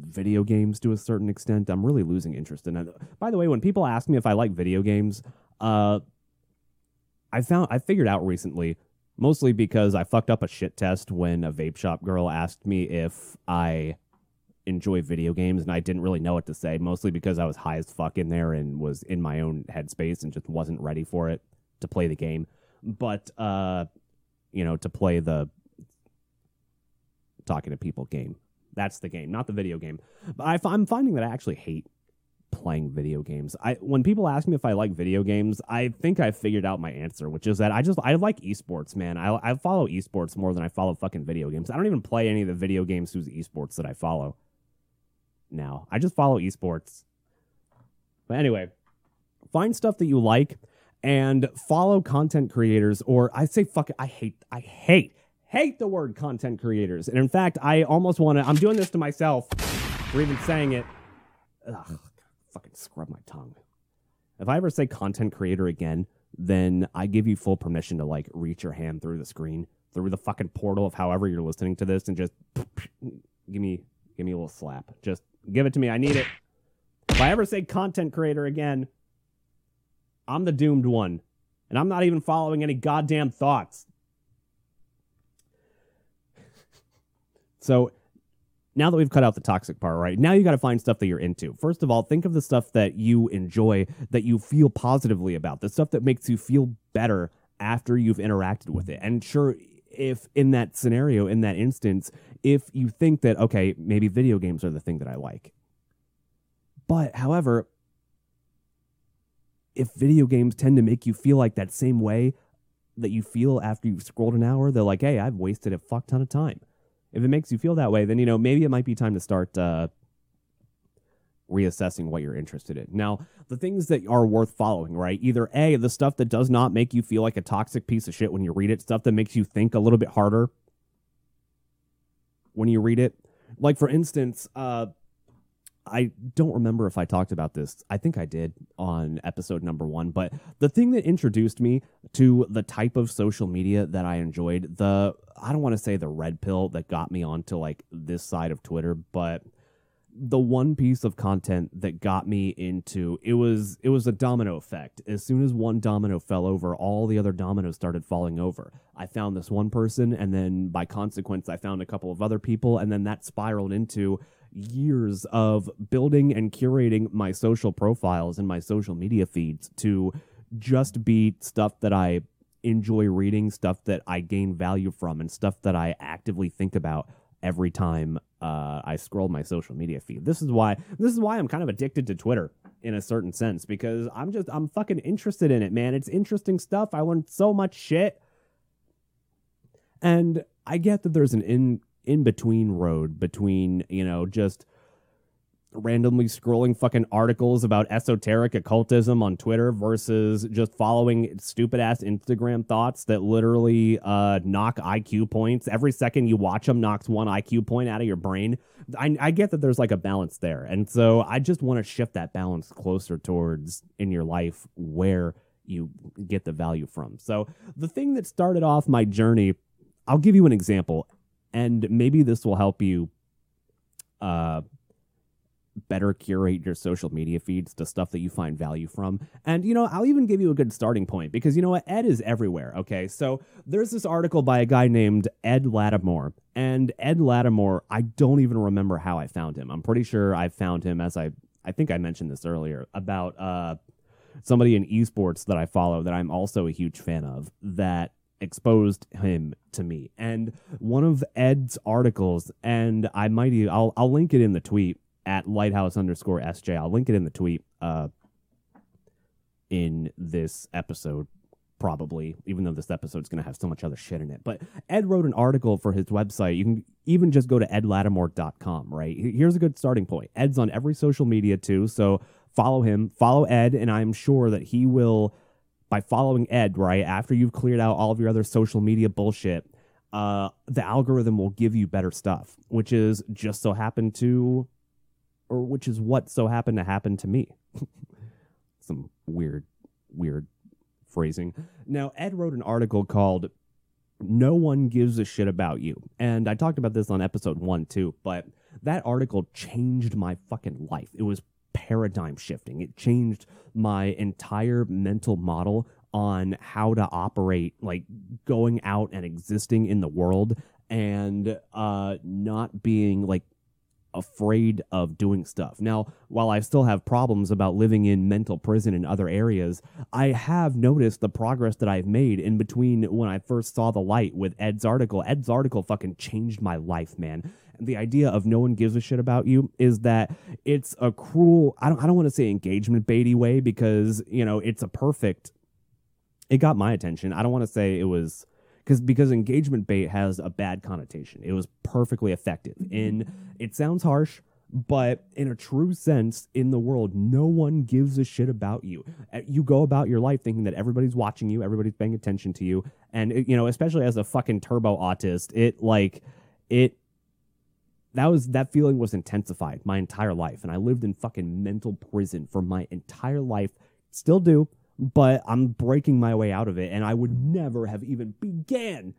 video games to a certain extent. I'm really losing interest in it. By the way, when people ask me if I like video games, uh, I found I figured out recently, mostly because I fucked up a shit test when a vape shop girl asked me if I enjoy video games, and I didn't really know what to say, mostly because I was high as fuck in there and was in my own headspace and just wasn't ready for it to play the game. But, uh, you know, to play the talking to people game. That's the game, not the video game. But I f- I'm finding that I actually hate playing video games. I when people ask me if I like video games, I think I figured out my answer, which is that I just I like esports, man. I I follow esports more than I follow fucking video games. I don't even play any of the video games whose esports that I follow now. I just follow esports. But anyway, find stuff that you like and follow content creators, or I say fuck it, I hate I hate Hate the word content creators. And in fact, I almost want to... I'm doing this to myself for even saying it. Ugh, fucking scrub my tongue. If I ever say content creator again, then I give you full permission to, like, reach your hand through the screen, through the fucking portal of however you're listening to this, and just give me, give me a little slap. Just give it to me. I need it. If I ever say content creator again, I'm the doomed one. And I'm not even following any goddamn thoughts. So now that we've cut out the toxic part, right, now you got to find stuff that you're into. First of all, think of the stuff that you enjoy, that you feel positively about, the stuff that makes you feel better after you've interacted with it. And sure, if in that scenario, in that instance, if you think that, okay, maybe video games are the thing that I like. But however, if video games tend to make you feel like that same way that you feel after you've scrolled an hour, they're like, hey, I've wasted a fuck ton of time. If it makes you feel that way, then, you know, maybe it might be time to start uh, reassessing what you're interested in. Now, the things that are worth following, right? Either A, the stuff that does not make you feel like a toxic piece of shit when you read it, stuff that makes you think a little bit harder when you read it. Like, for instance, uh, I don't remember if I talked about this. I think I did on episode number one, but the thing that introduced me to the type of social media that I enjoyed, the, I don't want to say the red pill that got me onto like this side of Twitter, but the one piece of content that got me into, it was, it was a domino effect. As soon as one domino fell over, all the other dominoes started falling over. I found this one person, and then by consequence, I found a couple of other people, and then that spiraled into years of building and curating my social profiles and my social media feeds to just be stuff that I enjoy reading, stuff that I gain value from, and stuff that I actively think about every time uh, I scroll my social media feed. This is why this is why I'm kind of addicted to Twitter in a certain sense, because I'm just I'm fucking interested in it, man. It's interesting stuff. I learned so much shit. And I get that there's an in in between road between, you know, just randomly scrolling fucking articles about esoteric occultism on Twitter versus just following stupid ass Instagram thoughts that literally uh, knock I Q points. Every second you watch them knocks one I Q point out of your brain. I, I get that there's like a balance there. And so I just want to shift that balance closer towards in your life where you get the value from. So the thing that started off my journey, I'll give you an example. And maybe this will help you uh, better curate your social media feeds to stuff that you find value from. And, you know, I'll even give you a good starting point because, you know what, Ed is everywhere, okay? So there's this article by a guy named Ed Latimore. And Ed Latimore, I don't even remember how I found him. I'm pretty sure I found him, as I, I think I mentioned this earlier, about uh, somebody in esports that I follow that I'm also a huge fan of that exposed him to me, and one of Ed's articles, and I might even, I'll I'll link it in the tweet at lighthouse underscore sj. I'll link it in the tweet. Uh, in this episode, probably, even though this episode's going to have so much other shit in it. But Ed wrote an article for his website. You can even just go to ed latimore dot com, right? Here's a good starting point. Ed's on every social media too, so follow him, follow Ed, and I'm sure that he will, by following Ed, right, after you've cleared out all of your other social media bullshit, uh, the algorithm will give you better stuff, which is just so happened to, or which is what so happened to happen to me. Some weird, weird phrasing. Now, Ed wrote an article called No One Gives a Shit About You. And I talked about this on episode one, too, but that article changed my fucking life. It was paradigm shifting. It changed my entire mental model on how to operate, like going out and existing in the world and uh, not being like afraid of doing stuff. Now, while I still have problems about living in mental prison in other areas, I have noticed the progress that I've made in between when I first saw the light with Ed's article. Ed's article fucking changed my life, man. The idea of no one gives a shit about you is that it's a cruel, I don't I don't want to say engagement baity way, because, you know, it's a perfect, it got my attention. I don't want to say it was, because because engagement bait has a bad connotation. It was perfectly effective. In, it sounds harsh, but in a true sense, in the world, no one gives a shit about you. You go about your life thinking that everybody's watching you, everybody's paying attention to you. And, it, you know, especially as a fucking turbo autist, it like, it, That was that feeling was intensified my entire life, and I lived in fucking mental prison for my entire life. Still do, but I'm breaking my way out of it, and I would never have even began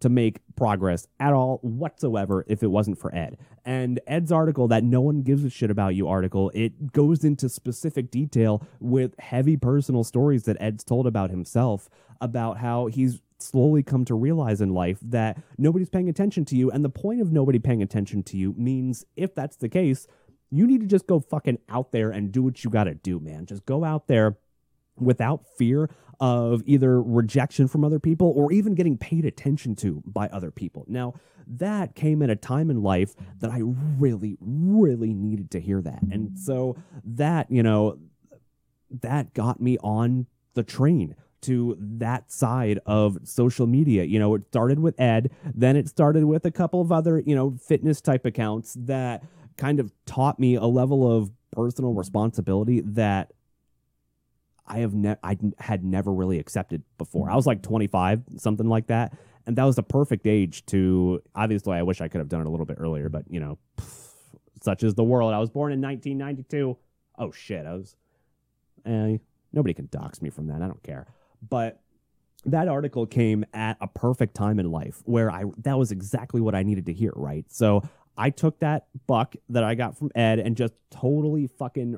to make progress at all whatsoever if it wasn't for Ed. And Ed's article, that no one gives a shit about you article, it goes into specific detail with heavy personal stories that Ed's told about himself, about how he's slowly come to realize in life that nobody's paying attention to you. And the point of nobody paying attention to you means, if that's the case, you need to just go fucking out there and do what you got to do, man. Just go out there without fear of either rejection from other people or even getting paid attention to by other people. Now, that came at a time in life that I really, really needed to hear that. And so that, you know, that got me on the train to that side of social media. You know, it started with Ed, then it started with a couple of other, you know, fitness type accounts that kind of taught me a level of personal responsibility that I have ne- I had never really accepted before. I was like twenty-five, something like that. And that was the perfect age to, obviously, I wish I could have done it a little bit earlier, but, you know, pff, such is the world. I was born in nineteen ninety-two. Oh, shit. I was, eh, nobody can dox me from that. I don't care. But that article came at a perfect time in life where I that was exactly what I needed to hear, right? So I took that buck that I got from Ed and just totally fucking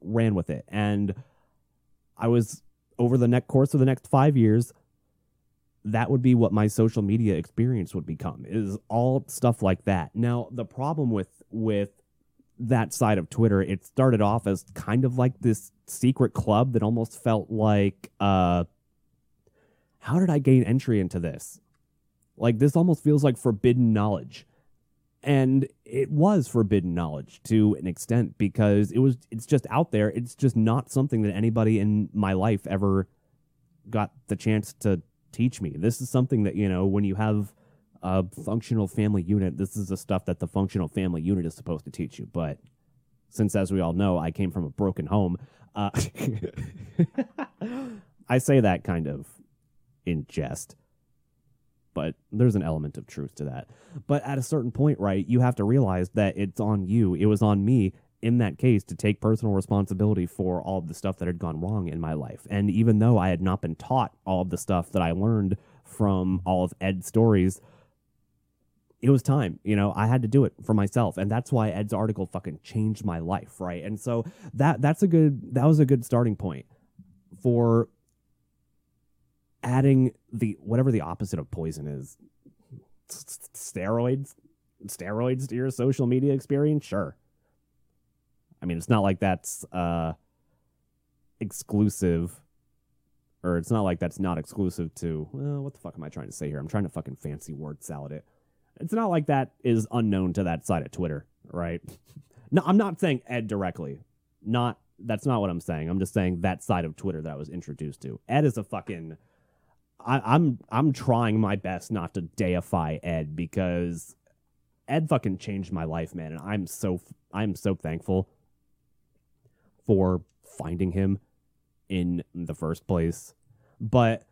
ran with it. And I was, over the next course of the next five years, that would be what my social media experience would become, is all stuff like that. Now, the problem with with that side of Twitter, it started off as kind of like this secret club that almost felt like, uh, how did I gain entry into this? Like, this almost feels like forbidden knowledge. And it was forbidden knowledge to an extent, because it was, it's just out there. It's just not something that anybody in my life ever got the chance to teach me. This is something that, you know, when you have a functional family unit, this is the stuff that the functional family unit is supposed to teach you. But since, as we all know, I came from a broken home, uh, I say that kind of in jest, but there's an element of truth to that. But at a certain point, right, you have to realize that it's on you. It was on me in that case to take personal responsibility for all of the stuff that had gone wrong in my life. And even though I had not been taught all of the stuff that I learned from all of Ed's stories, it was time, you know, I had to do it for myself. And that's why Ed's article fucking changed my life, right? And so that that's a good, that was a good starting point for adding the, whatever the opposite of poison is, steroids, steroids to your social media experience. Sure. I mean, it's not like that's uh, exclusive, or it's not like that's not exclusive to, well, what the fuck am I trying to say here? I'm trying to fucking fancy word salad it. It's not like that is unknown to that side of Twitter, right? No, I'm not saying Ed directly. Not That's not what I'm saying. I'm just saying that side of Twitter that I was introduced to. Ed is a fucking... I, I'm I'm trying my best not to deify Ed, because Ed fucking changed my life, man. And I'm so I'm so thankful for finding him in the first place. But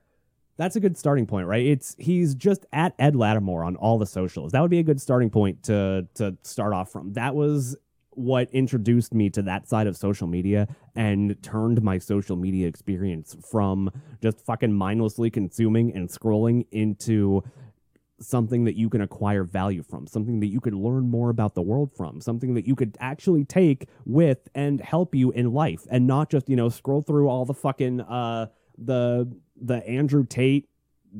that's a good starting point, right? It's he's just at Ed Latimore on all the socials. That would be a good starting point to to start off from. That was what introduced me to that side of social media and turned my social media experience from just fucking mindlessly consuming and scrolling into something that you can acquire value from, something that you could learn more about the world from, something that you could actually take with and help you in life, and not just, you know, scroll through all the fucking uh the the Andrew Tate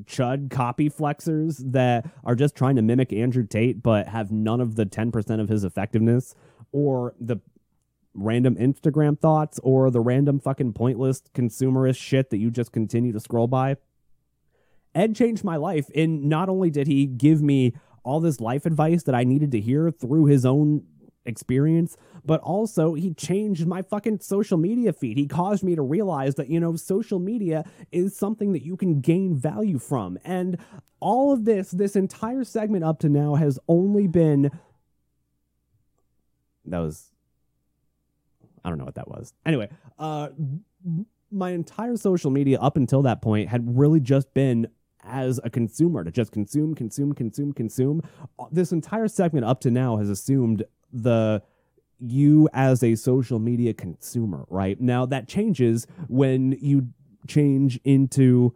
chud copy flexers that are just trying to mimic Andrew Tate but have none of the ten percent of his effectiveness, or the random Instagram thoughts, or the random fucking pointless consumerist shit that you just continue to scroll by. Ed changed my life, and not only did he give me all this life advice that I needed to hear through his own experience, but also he changed my fucking social media feed. He caused me to realize that, you know, social media is something that you can gain value from. And all of this, this entire segment up to now has only been... That was, I don't know what that was. Anyway, uh, my entire social media up until that point had really just been as a consumer, to just consume, consume, consume, consume. This entire segment up to now has assumed the you as a social media consumer, right? Now that changes when you change into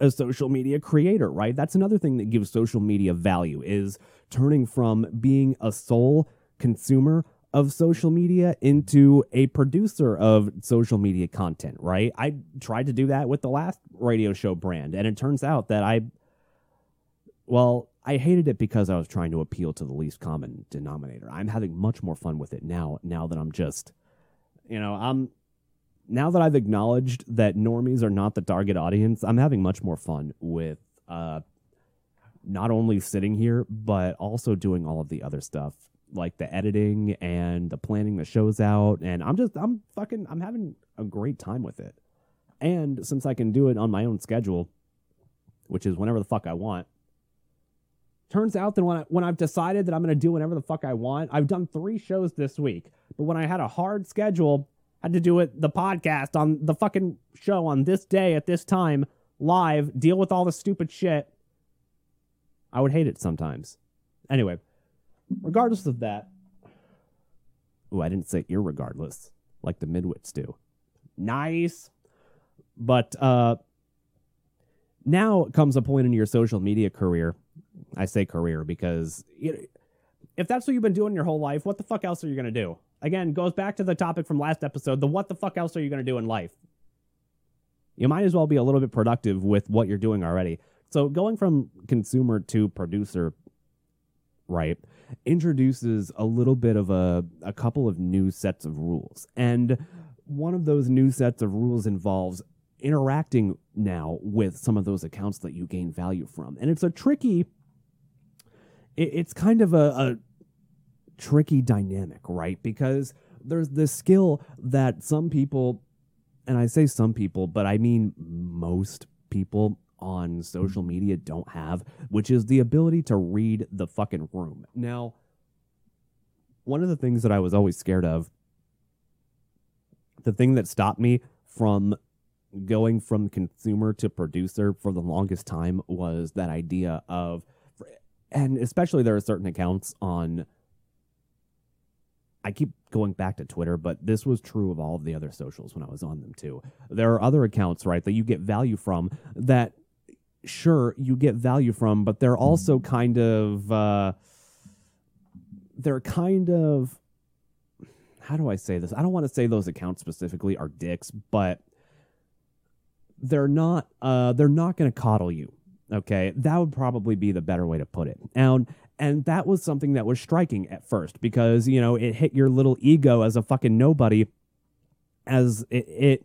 a social media creator, right? That's another thing that gives social media value, is turning from being a sole consumer of social media into a producer of social media content, right? I tried to do that with the last radio show brand, and it turns out that I, well, I hated it because I was trying to appeal to the least common denominator. I'm having much more fun with it now, now that I'm just, you know, I'm, now that I've acknowledged that normies are not the target audience, I'm having much more fun with, uh, not only sitting here, but also doing all of the other stuff, like the editing and the planning the shows out, and I'm just I'm fucking I'm having a great time with it. And since I can do it on my own schedule, which is whenever the fuck I want, turns out that when I, when I've decided that I'm going to do whenever the fuck I want, I've done three shows this week. But when I had a hard schedule, I had to do it the podcast on the fucking show on this day at this time, live, deal with all the stupid shit. I would hate it sometimes. Anyway, regardless of that, ooh, I didn't say irregardless like the midwits do. Nice. But uh, now comes a point in your social media career. I say career because it, if that's what you've been doing your whole life, what the fuck else are you going to do? Again, goes back to the topic from last episode, the what the fuck else are you going to do in life? You might as well be a little bit productive with what you're doing already. So going from consumer to producer, right, introduces a little bit of a, a couple of new sets of rules. And one of those new sets of rules involves interacting now with some of those accounts that you gain value from. And it's a tricky, it, it's kind of a, a tricky dynamic, right? Because there's this skill that some people, and I say some people, but I mean most people on social media don't have, which is the ability to read the fucking room. Now, one of the things that I was always scared of, the thing that stopped me from going from consumer to producer for the longest time, was that idea of, and especially there are certain accounts on, I keep going back to Twitter, but this was true of all of the other socials when I was on them too. There are other accounts, right, that you get value from that, sure, you get value from, but they're also kind of, uh, they're kind of, how do I say this? I don't want to say those accounts specifically are dicks, but they're not, uh, they're not going to coddle you. Okay. That would probably be the better way to put it. And, and that was something that was striking at first because, you know, it hit your little ego as a fucking nobody, as it, it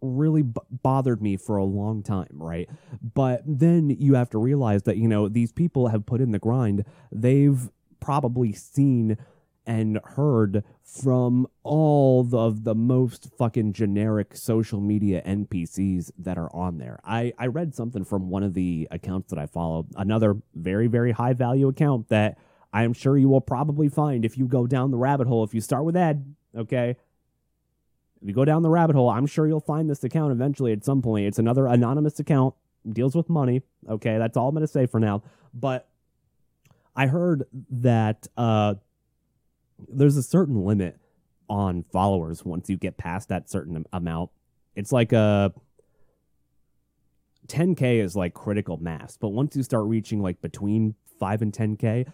really b- bothered me for a long time, right? But then you have to realize that, you know, these people have put in the grind. They've probably seen and heard from all of the most fucking generic social media N P Cs that are on there. I, I read something from one of the accounts that I follow, another very, very high value account that I am sure you will probably find if you go down the rabbit hole. If you start with Ed, okay, if you go down the rabbit hole, I'm sure you'll find this account eventually at some point. It's another anonymous account, deals with money. Okay, that's all I'm going to say for now. But I heard that uh, there's a certain limit on followers once you get past that certain amount. It's like a ten K is like critical mass. But once you start reaching like between five and ten K,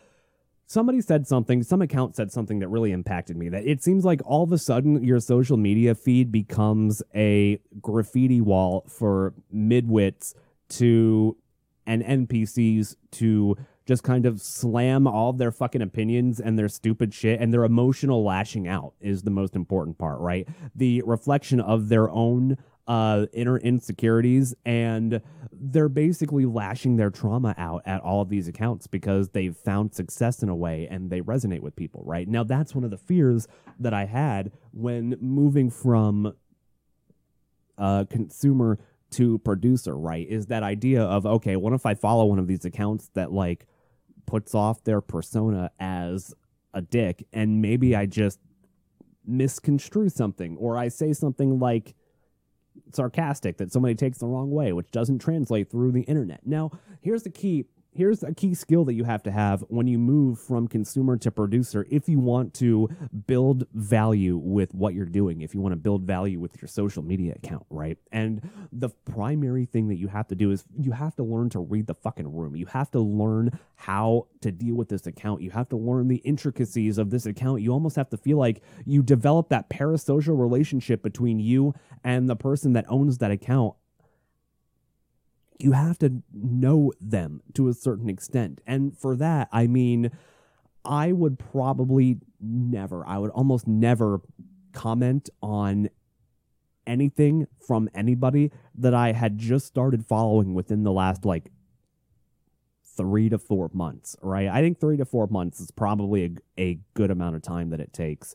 somebody said something, some account said something that really impacted me, that it seems like all of a sudden your social media feed becomes a graffiti wall for midwits to and N P Cs to just kind of slam all of their fucking opinions and their stupid shit, and their emotional lashing out is the most important part, right? The reflection of their own uh, inner insecurities, and they're basically lashing their trauma out at all of these accounts because they've found success in a way and they resonate with people, right? Now, that's one of the fears that I had when moving from uh, consumer to producer, right? Is that idea of, okay, what if I follow one of these accounts that like puts off their persona as a dick, and maybe I just misconstrue something, or I say something like sarcastic that somebody takes the wrong way, which doesn't translate through the internet. Now, here's the key. Here's a key skill that you have to have when you move from consumer to producer if you want to build value with what you're doing, if you want to build value with your social media account, right? And the primary thing that you have to do is you have to learn to read the fucking room. You have to learn how to deal with this account. You have to learn the intricacies of this account. You almost have to feel like you develop that parasocial relationship between you and the person that owns that account. You have to know them to a certain extent. And for that, I mean, I would probably never, I would almost never comment on anything from anybody that I had just started following within the last like three to four months, right? I think three to four months is probably a, a good amount of time that it takes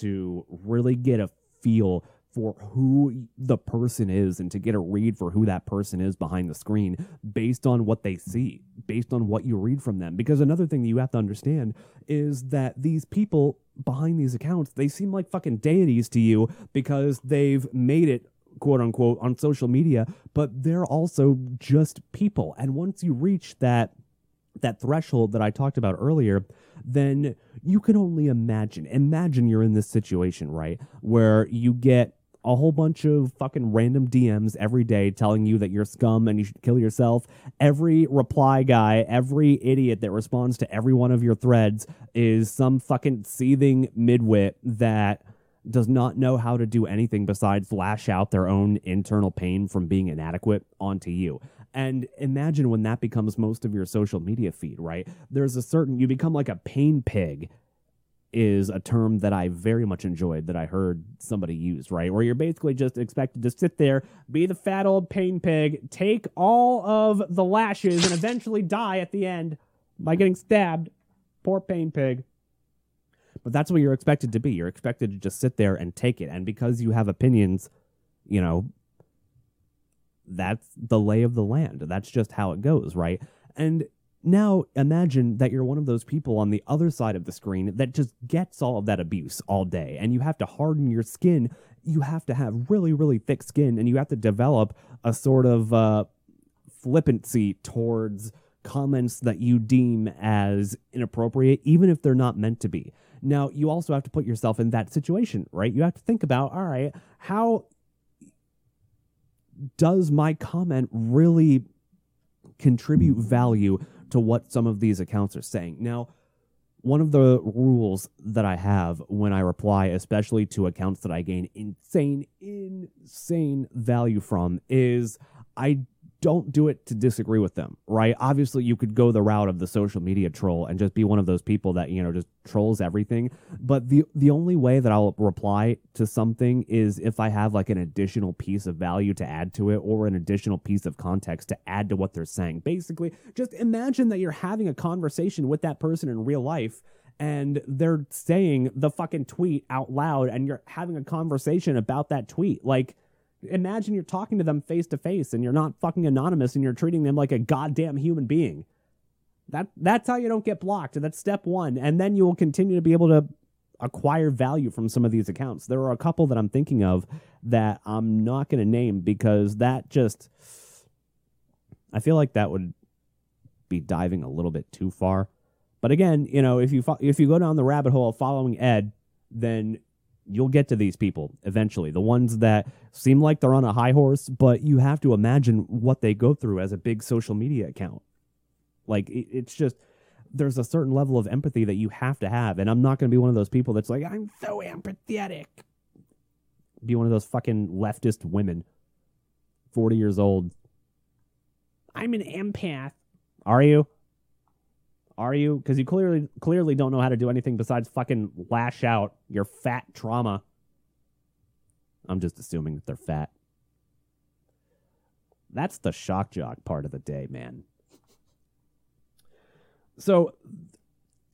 to really get a feel for who the person is and to get a read for who that person is behind the screen based on what they see, based on what you read from them. Because another thing that you have to understand is that these people behind these accounts, they seem like fucking deities to you because they've made it, quote unquote, on social media, but they're also just people. And once you reach that that threshold that I talked about earlier, then you can only imagine. Imagine you're in this situation, right, where you get a whole bunch of fucking random D Ms every day telling you that you're scum and you should kill yourself. Every reply guy, every idiot that responds to every one of your threads is some fucking seething midwit that does not know how to do anything besides lash out their own internal pain from being inadequate onto you. And imagine when that becomes most of your social media feed, right? There's a certain, you become like a pain pig, is a term that I very much enjoyed that I heard somebody use, right? Where you're basically just expected to sit there, be the fat old pain pig, take all of the lashes, and eventually die at the end by getting stabbed. Poor pain pig. But that's what you're expected to be. You're expected to just sit there and take it. And because you have opinions, you know, that's the lay of the land. That's just how it goes, right? And now imagine that you're one of those people on the other side of the screen that just gets all of that abuse all day, and you have to harden your skin. You have to have really, really thick skin, and you have to develop a sort of uh, flippancy towards comments that you deem as inappropriate, even if they're not meant to be. Now, you also have to put yourself in that situation, right? You have to think about, all right, how does my comment really contribute value to what some of these accounts are saying? Now, one of the rules that I have when I reply, especially to accounts that I gain insane, insane value from, is I don't do it to disagree with them, right? Obviously, you could go the route of the social media troll and just be one of those people that, you know, just trolls everything. But the the only way that I'll reply to something is if I have like an additional piece of value to add to it, or an additional piece of context to add to what they're saying. Basically, just imagine that you're having a conversation with that person in real life, and they're saying the fucking tweet out loud and you're having a conversation about that tweet. Like, imagine you're talking to them face to face and you're not fucking anonymous and you're treating them like a goddamn human being. That that's how you don't get blocked. And that's step one. And then you will continue to be able to acquire value from some of these accounts. There are a couple that I'm thinking of that I'm not going to name because that just, I feel like that would be diving a little bit too far. But again, you know, if you fo- if you go down the rabbit hole of following Ed, then you'll get to these people eventually. The ones that seem like they're on a high horse, but you have to imagine what they go through as a big social media account. Like, it, it's just, there's a certain level of empathy that you have to have. And I'm not going to be one of those people that's like, I'm so empathetic. Be one of those fucking leftist women, forty years old. I'm an empath. Are you? Are you? Because you clearly clearly don't know how to do anything besides fucking lash out your fat trauma. I'm just assuming that they're fat. That's the shock jock part of the day, man. So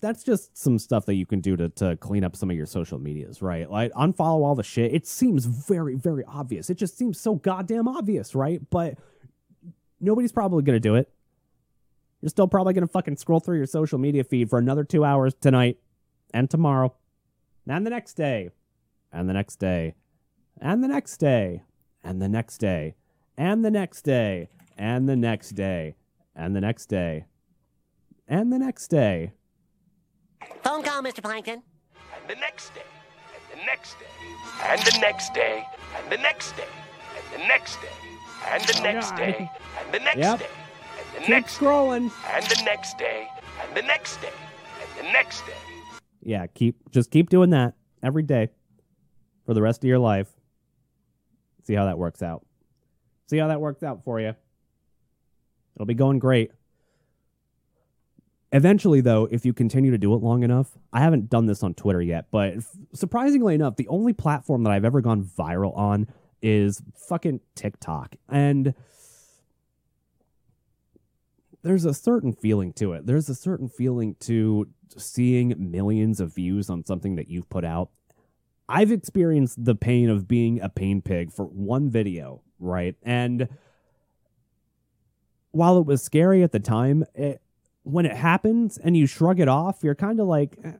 that's just some stuff that you can do to, to clean up some of your social medias, right? Like, unfollow all the shit. It seems very, very obvious. It just seems so goddamn obvious, right? But nobody's probably going to do it. You're still probably going to fucking scroll through your social media feed for another two hours tonight and tomorrow and the next day and the next day and the next day and the next day and the next day and the next day and the next day and the next day. Phone call, Mister Plankton. And the next day and the next day and the next day and the next day and the next day and the next day and the next day. The Keep next scrolling. Day, and the next day, and the next day, and the next day. Yeah, keep just keep doing that every day for the rest of your life. See how that works out. See how that works out for you. It'll be going great. Eventually, though, if you continue to do it long enough, I haven't done this on Twitter yet, but surprisingly enough, the only platform that I've ever gone viral on is fucking TikTok. And there's a certain feeling to it. There's a certain feeling to seeing millions of views on something that you've put out. I've experienced the pain of being a pain pig for one video, right? And while it was scary at the time, it, when it happens and you shrug it off, you're kind of like, eh,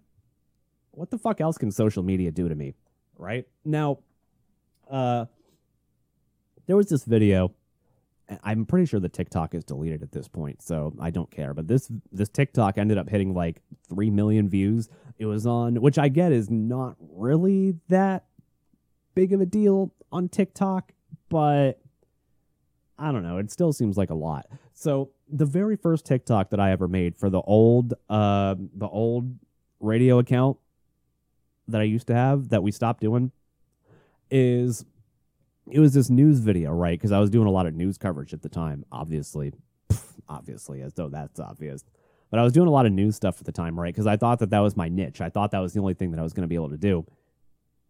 what the fuck else can social media do to me, right? Now, uh, there was this video. I'm pretty sure the TikTok is deleted at this point, so I don't care. But this this TikTok ended up hitting like three million views. It was on, which I get is not really that big of a deal on TikTok, but I don't know. It still seems like a lot. So the very first TikTok that I ever made for the old uh, the old radio account that I used to have that we stopped doing is... It was this news video, right? Because I was doing a lot of news coverage at the time, obviously. Pff, obviously, as though that's obvious. But I was doing a lot of news stuff at the time, right? Because I thought that that was my niche. I thought that was the only thing that I was going to be able to do.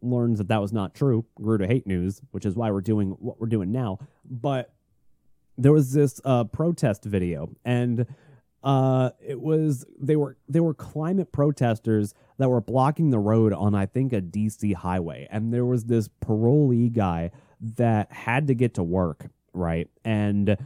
Learns that that was not true. Grew to hate news, which is why we're doing what we're doing now. But there was this uh, protest video. And uh, it was, they were, they were climate protesters that were blocking the road on, I think, a D C highway. And there was this parolee guy that had to get to work, right? And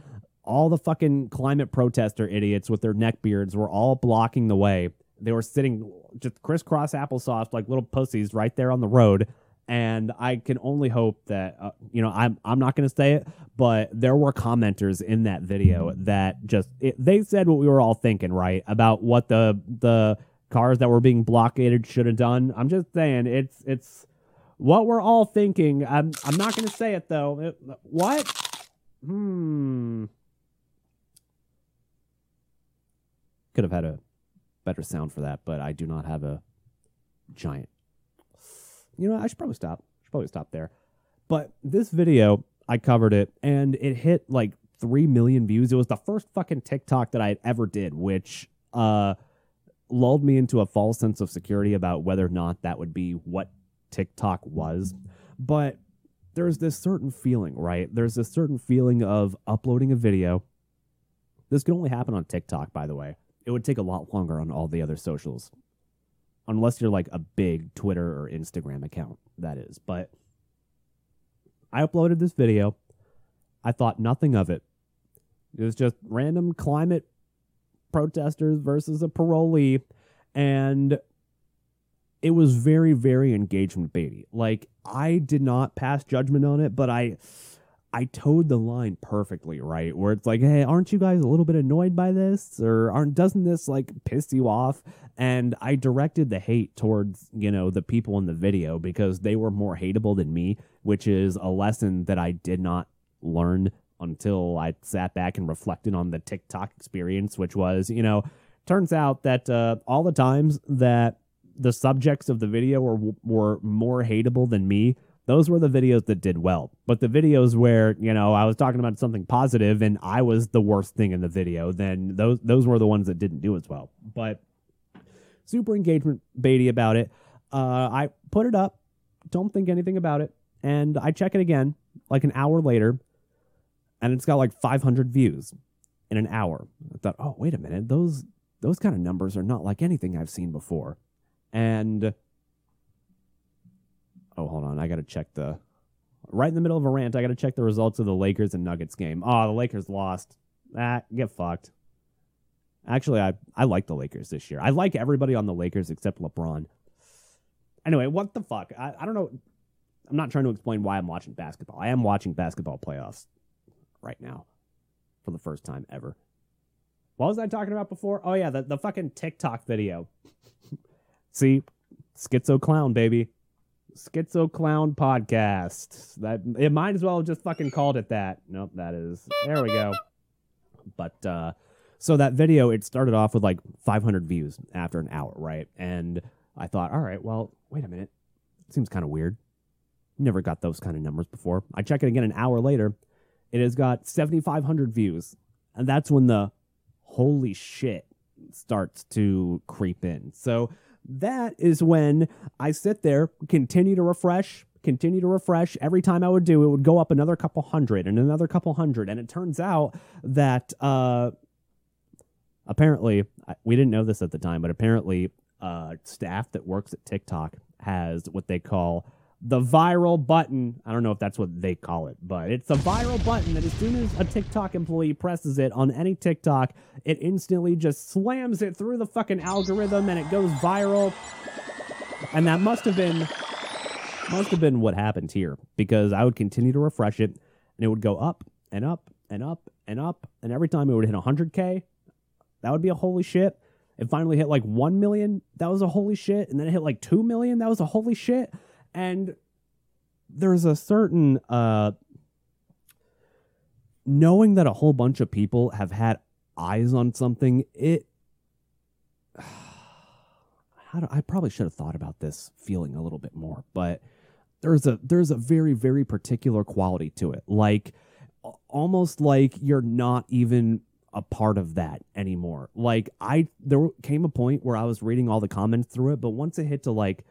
all the fucking climate protester idiots with their neck beards were all blocking the way. They were sitting just crisscross applesauce like little pussies right there on the road. And I can only hope that, uh, you know, I'm I'm not going to say it, but there were commenters in that video that just, it, they said what we were all thinking, right? About what the the cars that were being blockaded should have done. I'm just saying, it's it's... what we're all thinking. I'm I'm not going to say it, though. It, what? Hmm. Could have had a better sound for that, but I do not have a giant. You know, I should probably stop. I should probably stop there. But this video, I covered it, and it hit like three million views. It was the first fucking TikTok that I had ever did, which... uh, lulled me into a false sense of security about whether or not that would be what TikTok was. But there's this certain feeling, right? There's this certain feeling of uploading a video. This can only happen on TikTok, by the way. It would take a lot longer on all the other socials. unless you're like a big Twitter or Instagram account, that is. But I uploaded this video. I thought nothing of it. It was just random climate protesters versus a parolee. And it was very, very engagement baity. Like, I did not pass judgment on it, but I... I towed the line perfectly, right? Where it's like, hey, aren't you guys a little bit annoyed by this? Or aren't doesn't this like piss you off? And I directed the hate towards, you know, the people in the video because they were more hateable than me, which is a lesson that I did not learn until I sat back and reflected on the TikTok experience, which was, you know, turns out that uh, all the times that the subjects of the video were were more hateable than me, those were the videos that did well. But the videos where, you know, I was talking about something positive and I was the worst thing in the video, then those those were the ones that didn't do as well. But super engagement baity about it. Uh, I put it up, don't think anything about it, and I check it again like an hour later, and it's got like five hundred views in an hour. I thought, oh, wait a minute, those those kind of numbers are not like anything I've seen before. And... oh, hold on. I got to check the... right in the middle of a rant, I got to check the results of the Lakers and Nuggets game. Oh, the Lakers lost. Ah, get fucked. Actually, I, I like the Lakers this year. I like everybody on the Lakers except LeBron. Anyway, what the fuck? I, I don't know. I'm not trying to explain why I'm watching basketball. I am watching basketball playoffs right now for the first time ever. What was I talking about before? Oh, yeah, the, the fucking TikTok video. See? Schizo Clown, baby. Schizo Clown Podcast. That it might as well have just fucking called it that. Nope, that is. There we go. But uh, so that video, it started off with like five hundred views after an hour, right? And I thought, all right, well, wait a minute. It seems kind of weird. Never got those kind of numbers before. I check it again an hour later. It has got seventy-five hundred views. And that's when the holy shit starts to creep in. So that is when I sit there, continue to refresh, continue to refresh. Every time I would do, it would go up another couple hundred and another couple hundred. And it turns out that uh, apparently, we didn't know this at the time, but apparently uh, staff that works at TikTok has what they call the viral button. I don't know if that's what they call it, but it's a viral button that as soon as a TikTok employee presses it on any TikTok, it instantly just slams it through the fucking algorithm and it goes viral. And that must have been must have been what happened here, because I would continue to refresh it and it would go up and up and up and up. And every time it would hit one hundred K, that would be a holy shit. It finally hit like one million. That was a holy shit. And then it hit like two million. That was a holy shit. And there's a certain, uh, knowing that a whole bunch of people have had eyes on something, it, how do, I probably should have thought about this feeling a little bit more, but there's a, there's a very, very particular quality to it. Like, almost like you're not even a part of that anymore. Like, I, there came a point where I was reading all the comments through it, but once it hit to like,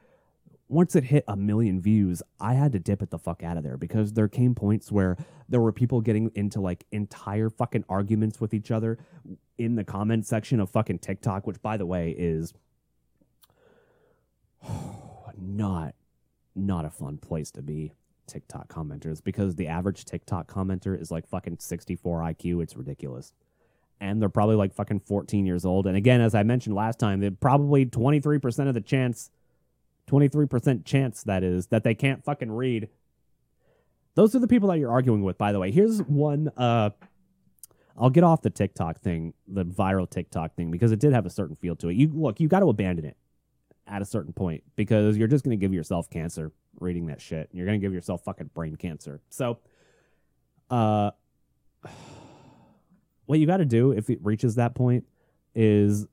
Once it hit a million views, I had to dip it the fuck out of there, because there came points where there were people getting into like entire fucking arguments with each other in the comment section of fucking TikTok, which, by the way, is not, not a fun place to be, TikTok commenters, because the average TikTok commenter is like fucking sixty-four I Q. It's ridiculous. And they're probably like fucking fourteen years old. And again, as I mentioned last time, they're probably twenty-three percent of the chance... twenty-three percent chance, that is, that they can't fucking read. Those are the people that you're arguing with, by the way. Here's one, uh, I'll get off the TikTok thing, the viral TikTok thing, because it did have a certain feel to it. You look, you got to abandon it at a certain point, because you're just going to give yourself cancer reading that shit. You're going to give yourself fucking brain cancer. So, uh, what you got to do if it reaches that point is...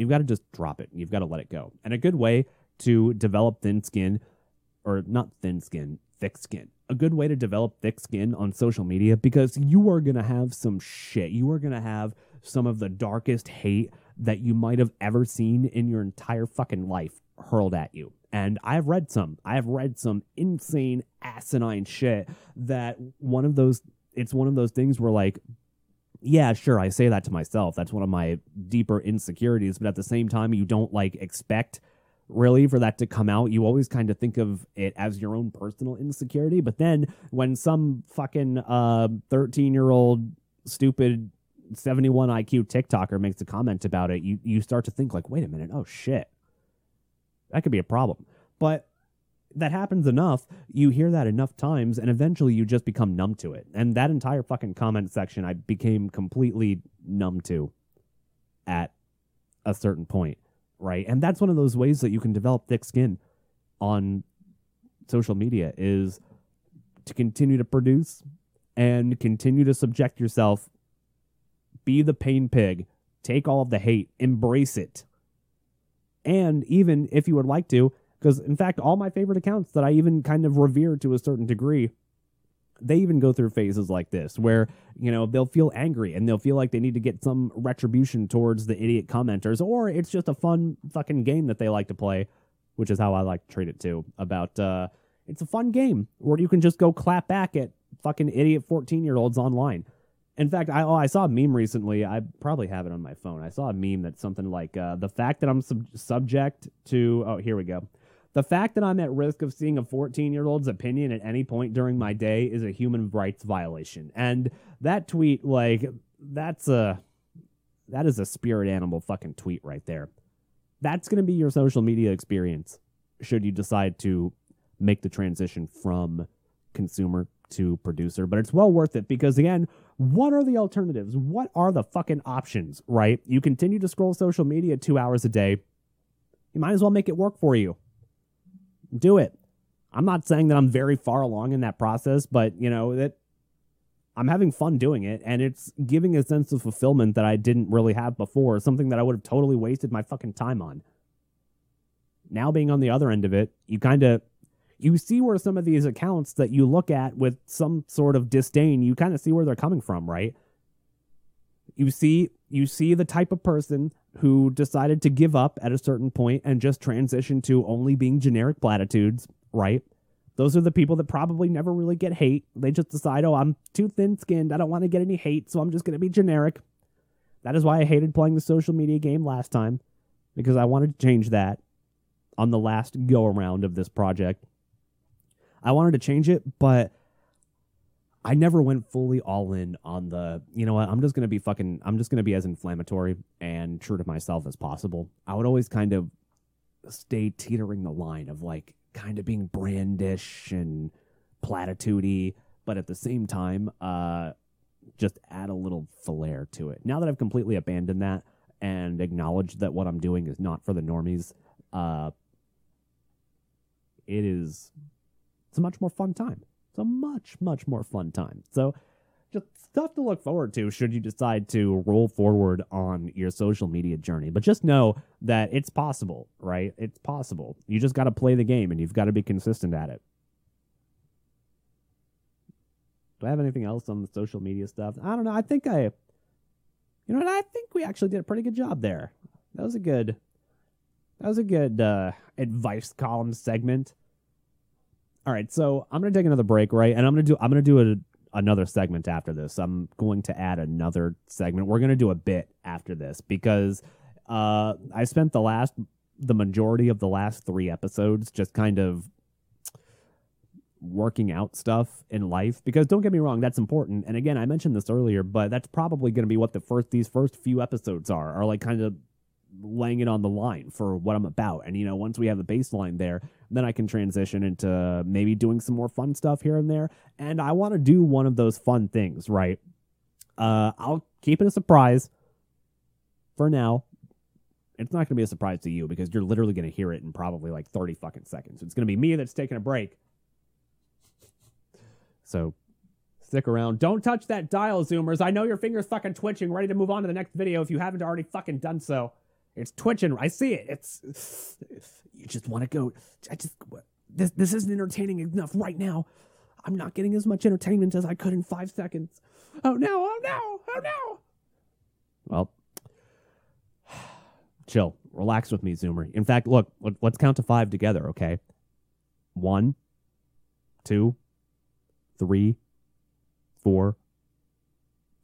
you've got to just drop it. You've got to let it go. And a good way to develop thin skin, or not thin skin, thick skin. A good way to develop thick skin on social media, because you are going to have some shit. You are going to have some of the darkest hate that you might have ever seen in your entire fucking life hurled at you. And I've read some. I've read some insane, asinine shit that one of those, it's one of those things where like, yeah, sure, I say that to myself. That's one of my deeper insecurities. But at the same time, you don't like expect really for that to come out. You always kind of think of it as your own personal insecurity. But then when some fucking uh, thirteen year old stupid seventy-one I Q TikToker makes a comment about it, you, you start to think like, wait a minute, oh shit, that could be a problem. But that happens enough, you hear that enough times, and eventually you just become numb to it. And that entire fucking comment section I became completely numb to at a certain point, right? And that's one of those ways that you can develop thick skin on social media, is to continue to produce and continue to subject yourself, be the pain pig, take all of the hate, embrace it. And even if you would like to, because, in fact, all my favorite accounts that I even kind of revere to a certain degree, they even go through phases like this where, you know, they'll feel angry and they'll feel like they need to get some retribution towards the idiot commenters, or it's just a fun fucking game that they like to play, which is how I like to treat it, too, about uh, it's a fun game where you can just go clap back at fucking idiot fourteen-year-olds online. In fact, I, oh, I saw a meme recently. I probably have it on my phone. I saw a meme that's something like uh, the fact that I'm sub- subject to... Oh, here we go. The fact that I'm at risk of seeing a fourteen-year-old's opinion at any point during my day is a human rights violation. And that tweet, like, that's a... That is a spirit animal fucking tweet right there. That's going to be your social media experience should you decide to make the transition from consumer to producer. But it's well worth it because, again, what are the alternatives? What are the fucking options, right? You continue to scroll social media two hours a day. You might as well make it work for you. Do it. I'm not saying that I'm very far along in that process, but, you know, that I'm having fun doing it, and it's giving a sense of fulfillment that I didn't really have before, something that I would have totally wasted my fucking time on. Now being on the other end of it, you kind of, you see where some of these accounts that you look at with some sort of disdain, you kind of see where they're coming from, right? You see, you see the type of person who decided to give up at a certain point and just transition to only being generic platitudes, right? Those are the people that probably never really get hate. They just decide, oh, I'm too thin-skinned. I don't want to get any hate, so I'm just going to be generic. That is why I hated playing the social media game last time, because I wanted to change that on the last go-around of this project. I wanted to change it, but I never went fully all in on the, you know what, I'm just going to be fucking, I'm just going to be as inflammatory and true to myself as possible. I would always kind of stay teetering the line of like kind of being brandish and platitude-y, but at the same time, uh, just add a little flair to it. Now that I've completely abandoned that and acknowledged that what I'm doing is not for the normies, uh, it is, it's a much more fun time. A much, much more fun time. So just stuff to look forward to should you decide to roll forward on your social media journey. But just know that it's possible, right? It's possible. You just got to play the game and you've got to be consistent at it. Do I have anything else on the social media stuff? I don't know. I think I, you know what? I think we actually did a pretty good job there. That was a good, that was a good uh, advice column segment. All right, so I'm going to take another break, right? And I'm going to do I'm going to do a, another segment after this. I'm going to add another segment. We're going to do a bit after this because uh, I spent the last the majority of the last three episodes just kind of working out stuff in life, because don't get me wrong, that's important. And again, I mentioned this earlier, but that's probably going to be what the first these first few episodes are, are like kind of laying it on the line for what I'm about. And, you know, once we have the baseline there, then I can transition into maybe doing some more fun stuff here and there. And I want to do one of those fun things, right? Uh, I'll keep it a surprise for now. It's not going to be a surprise to you because you're literally going to hear it in probably like thirty fucking seconds. It's going to be me that's taking a break. So stick around. Don't touch that dial, Zoomers. I know your finger's fucking twitching, ready to move on to the next video if you haven't already fucking done so. It's twitching. I see it. It's, you just want to go. I just, this this isn't entertaining enough right now. I'm not getting as much entertainment as I could in five seconds. Oh no, oh no, oh no. Well, chill. Relax with me, Zoomer. In fact, look, let's count to five together, okay? One, two, three, four,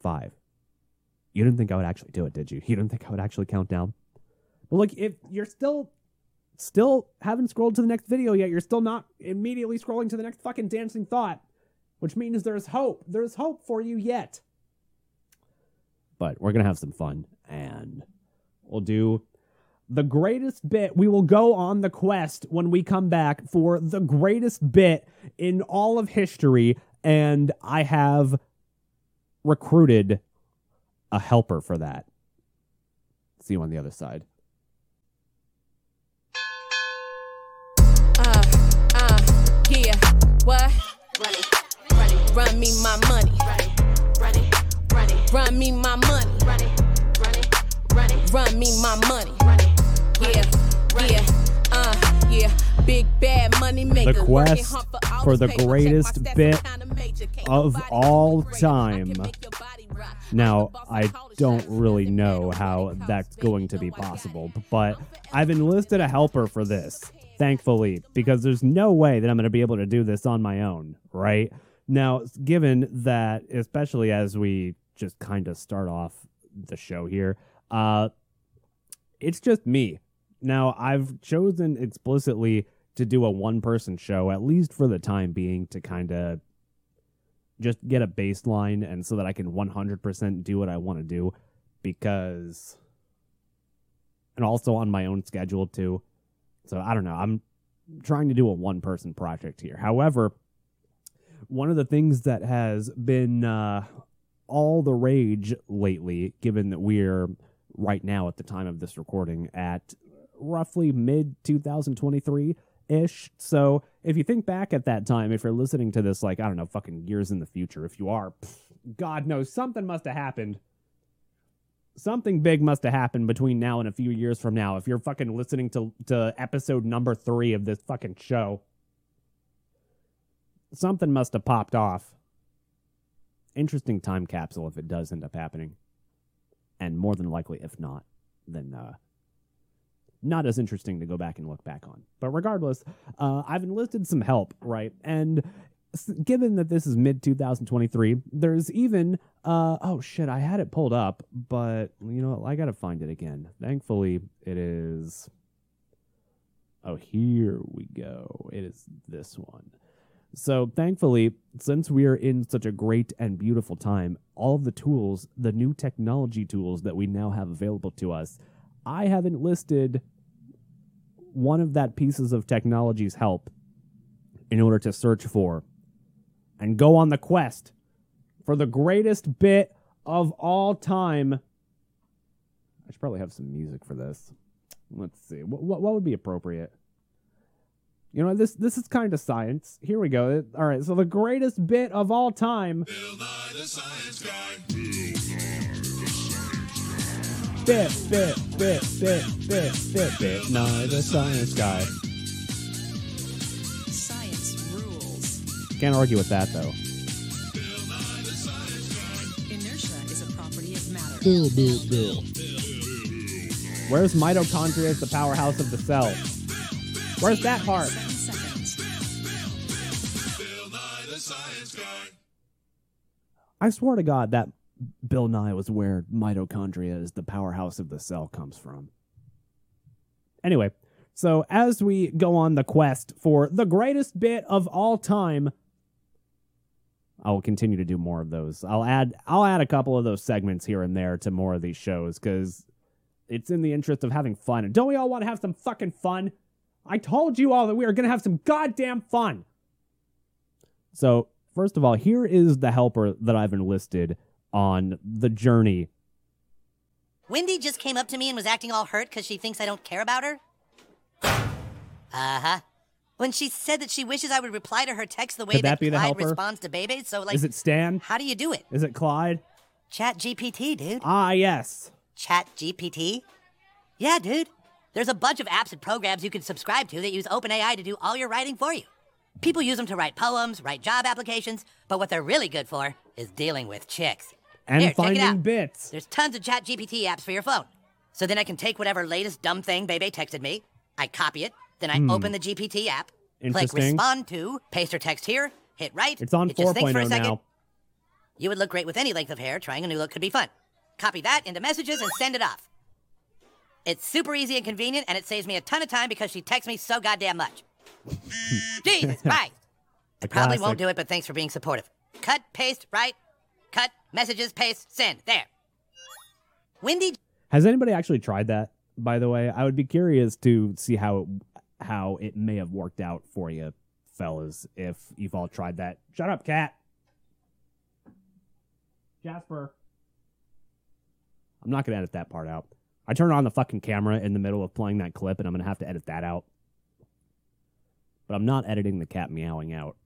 five. You didn't think I would actually do it, did you? You didn't think I would actually count down? Well, look, if you're still, still haven't scrolled to the next video yet, you're still not immediately scrolling to the next fucking dancing thought, which means there's hope. There's hope for you yet. But we're going to have some fun, and we'll do the greatest bit. We will go on the quest when we come back for the greatest bit in all of history, and I have recruited a helper for that. See you on the other side. Uh, uh, yeah, what? Run it, run it, run me my money. Run it, run it, run it, run me my money. Run it, run it, run it, run me my money. Run it, yeah, yeah, uh, yeah. Big bad money maker. The quest for the greatest bit of all time. Now, I don't really know how that's going to be possible, but I've enlisted a helper for this, thankfully, because there's no way that I'm going to be able to do this on my own, right? Now, given that, especially as we just kind of start off the show here, uh, it's just me. Now, I've chosen explicitly to do a one-person show, at least for the time being, to kind of just get a baseline and so that I can one hundred percent do what I want to do, because, and also on my own schedule too. So I don't know. I'm trying to do a one-person project here. However, one of the things that has been uh, all the rage lately, given that we're right now at the time of this recording at roughly mid twenty twenty-three, ish. So if you think back at that time, if you're listening to this, like, I don't know, fucking years in the future, if you are, pff, God knows something must have happened. Something big must have happened between now and a few years from now. If you're fucking listening to, to episode number three of this fucking show, something must have popped off. Interesting time capsule if it does end up happening. And more than likely, if not, then, uh, not as interesting to go back and look back on. But regardless, uh, I've enlisted some help, right? And given that this is mid twenty twenty-three, there's even, uh, oh shit, I had it pulled up, but you know, I gotta find it again. Thankfully, it is, oh, here we go. It is this one. So thankfully, since we are in such a great and beautiful time, all of the tools, the new technology tools that we now have available to us, I have enlisted one of that pieces of technology's help in order to search for and go on the quest for the greatest bit of all time. I should probably have some music for this. Let's see. What what, what would be appropriate? You know, this this is kind of science. Here we go. All right, so the greatest bit of all time. Bill Nye the Science Guy. Bill Nye. Bit, bit, bit, bit, bit, bit, bit. No, the science guy. Science rules. Can't argue with that, though. Inertia is a property of matter. Bill, Bill, Bill. Where's mitochondria as the powerhouse of the cell? Where's that part? I swear to God, that Bill Nye was where mitochondria is the powerhouse of the cell comes from. Anyway, so as we go on the quest for the greatest bit of all time, I will continue to do more of those. I'll add I'll add a couple of those segments here and there to more of these shows, because it's in the interest of having fun. And don't we all want to have some fucking fun? I told you all that we are going to have some goddamn fun. So, first of all, here is the helper that I've enlisted on the journey. Wendy just came up to me and was acting all hurt because she thinks I don't care about her? Uh-huh. When she said that she wishes I would reply to her text the way that, that Clyde helper? responds to Bebe, so like... Is it Stan? How do you do it? Is it Clyde? Chat G P T, dude. Ah, yes. Chat G P T? Yeah, dude. There's a bunch of apps and programs you can subscribe to that use OpenAI to do all your writing for you. People use them to write poems, write job applications, but what they're really good for is dealing with chicks. And Here, finding check it out. bits. There's tons of Chat G P T apps for your phone. So then I can take whatever latest dumb thing Bebe texted me, I copy it, then I hmm. open the G P T app, click respond to, paste her text here, hit right. It's on it four point oh now. You would look great with any length of hair. Trying a new look could be fun. Copy that into messages and send it off. It's super easy and convenient, and it saves me a ton of time because she texts me so goddamn much. Jesus Christ. I probably won't do it, but thanks for being supportive. Cut, paste, right? Cut, messages, paste, send. There. Wendy. Has anybody actually tried that, by the way? I would be curious to see how it, how it may have worked out for you, fellas, if you've all tried that. Shut up, cat. Jasper. I'm not going to edit that part out. I turned on the fucking camera in the middle of playing that clip, and I'm going to have to edit that out. But I'm not editing the cat meowing out.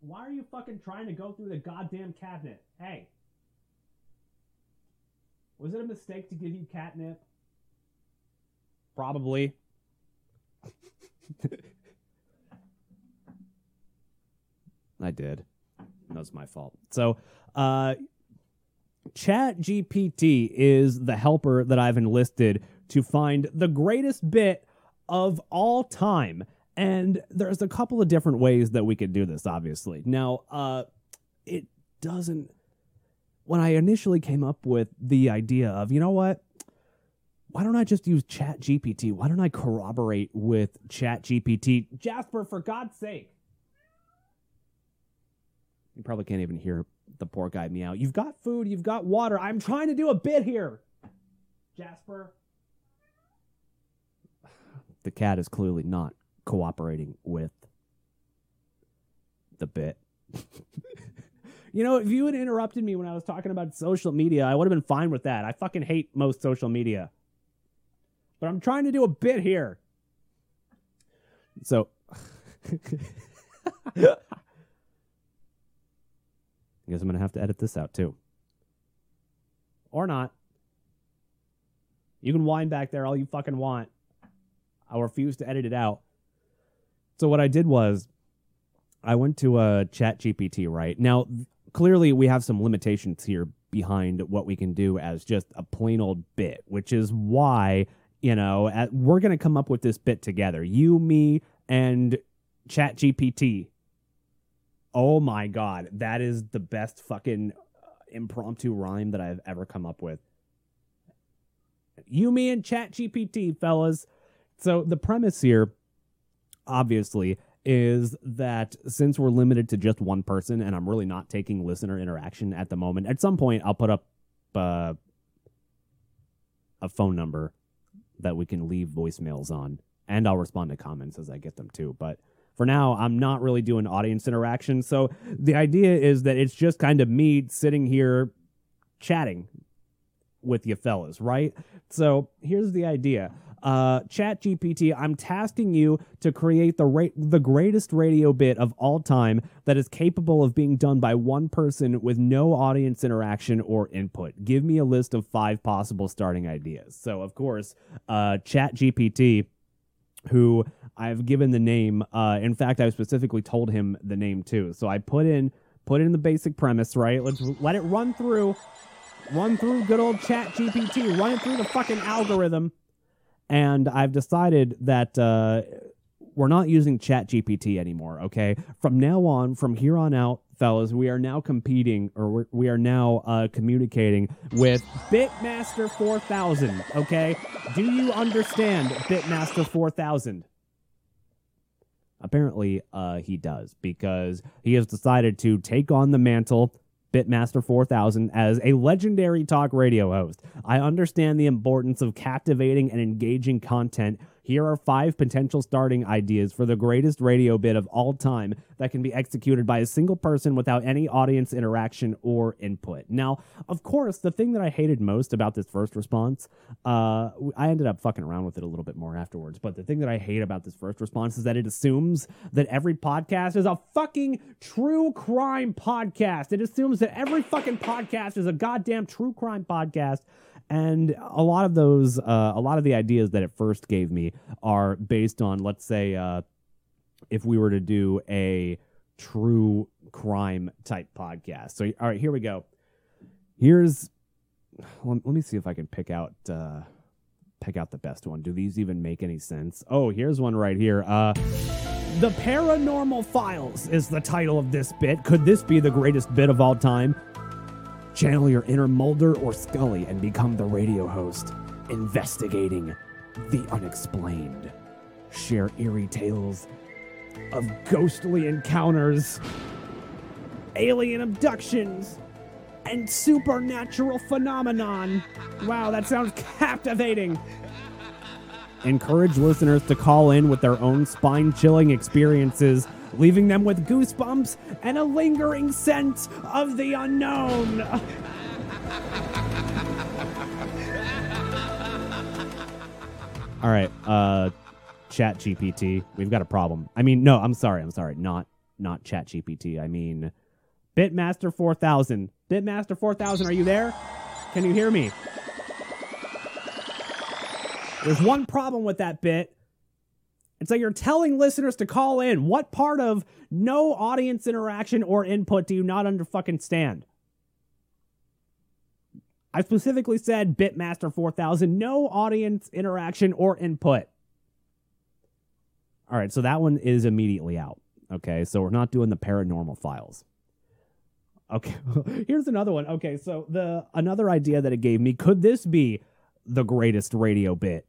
Why are you fucking trying to go through the goddamn cabinet? Hey. Was it a mistake to give you catnip? Probably. I did. That was my fault. So, uh, ChatGPT is the helper that I've enlisted to find the greatest bit of all time. And there's a couple of different ways that we could do this, obviously. Now, uh, it doesn't... When I initially came up with the idea of, you know what? Why don't I just use ChatGPT? Why don't I corroborate with ChatGPT? Jasper, for God's sake. You probably can't even hear the poor guy meow. You've got food. You've got water. I'm trying to do a bit here. Jasper. The cat is clearly not cooperating with the bit. You know, if you had interrupted me when I was talking about social media, I would have been fine with that. I fucking hate most social media. But I'm trying to do a bit here. So. I guess I'm going to have to edit this out, too. Or not. You can whine back there all you fucking want. I refuse to edit it out. So what I did was, I went to uh, ChatGPT, right? Now, clearly we have some limitations here behind what we can do as just a plain old bit, which is why, you know, at, we're going to come up with this bit together. You, me, and ChatGPT. Oh my God. That is the best fucking uh, impromptu rhyme that I've ever come up with. You, me, and ChatGPT, fellas. So the premise here, obviously, is that since we're limited to just one person and I'm really not taking listener interaction at the moment, at some point I'll put up uh, a phone number that we can leave voicemails on, and I'll respond to comments as I get them too. But for now, I'm not really doing audience interaction. So the idea is that it's just kind of me sitting here chatting with you fellas, right? So here's the idea. Uh, ChatGPT, I'm tasking you to create the ra- the greatest radio bit of all time that is capable of being done by one person with no audience interaction or input. Give me a list of five possible starting ideas. So, of course, uh, ChatGPT, who I've given the name. Uh, in fact, I specifically told him the name too. So I put in put in the basic premise. Right? Let's let it run through, run through good old ChatGPT. Run it through the fucking algorithm. And I've decided that uh, we're not using ChatGPT anymore, okay? From now on, from here on out, fellas, we are now competing, or we're, we are now uh, communicating with Bitmaster four thousand, okay? Do you understand Bitmaster four thousand? Apparently, uh, he does, because he has decided to take on the mantle, Bitmaster four thousand, as a legendary talk radio host. I understand the importance of captivating and engaging content. Here are five potential starting ideas for the greatest radio bit of all time that can be executed by a single person without any audience interaction or input. Now, of course, the thing that I hated most about this first response, uh, I ended up fucking around with it a little bit more afterwards, but the thing that I hate about this first response is that it assumes that every podcast is a fucking true crime podcast. It assumes that every fucking podcast is a goddamn true crime podcast. And a lot of those, uh, a lot of the ideas that it first gave me are based on, let's say, uh, if we were to do a true crime type podcast. So, all right, here we go. Here's, let me see if I can pick out, uh, pick out the best one. Do these even make any sense? Oh, here's one right here. Uh, The Paranormal Files is the title of this bit. Could this be the greatest bit of all time? Channel your inner Mulder or Scully and become the radio host, investigating the unexplained. Share eerie tales of ghostly encounters, alien abductions, and supernatural phenomenon. Wow, that sounds captivating. Encourage listeners to call in with their own spine-chilling experiences, leaving them with goosebumps and a lingering sense of the unknown. All right, uh, Chat G P T, we've got a problem. I mean, no, I'm sorry, I'm sorry, not not Chat G P T. I mean, Bitmaster four thousand. Bitmaster four thousand, are you there? Can you hear me? There's one problem with that bit. It's like you're telling listeners to call in. What part of no audience interaction or input do you not under fucking stand? I specifically said Bitmaster four thousand, no audience interaction or input. All right, so that one is immediately out. Okay, so we're not doing the paranormal files. Okay, here's another one. Okay, so the another idea that it gave me, could this be the greatest radio bit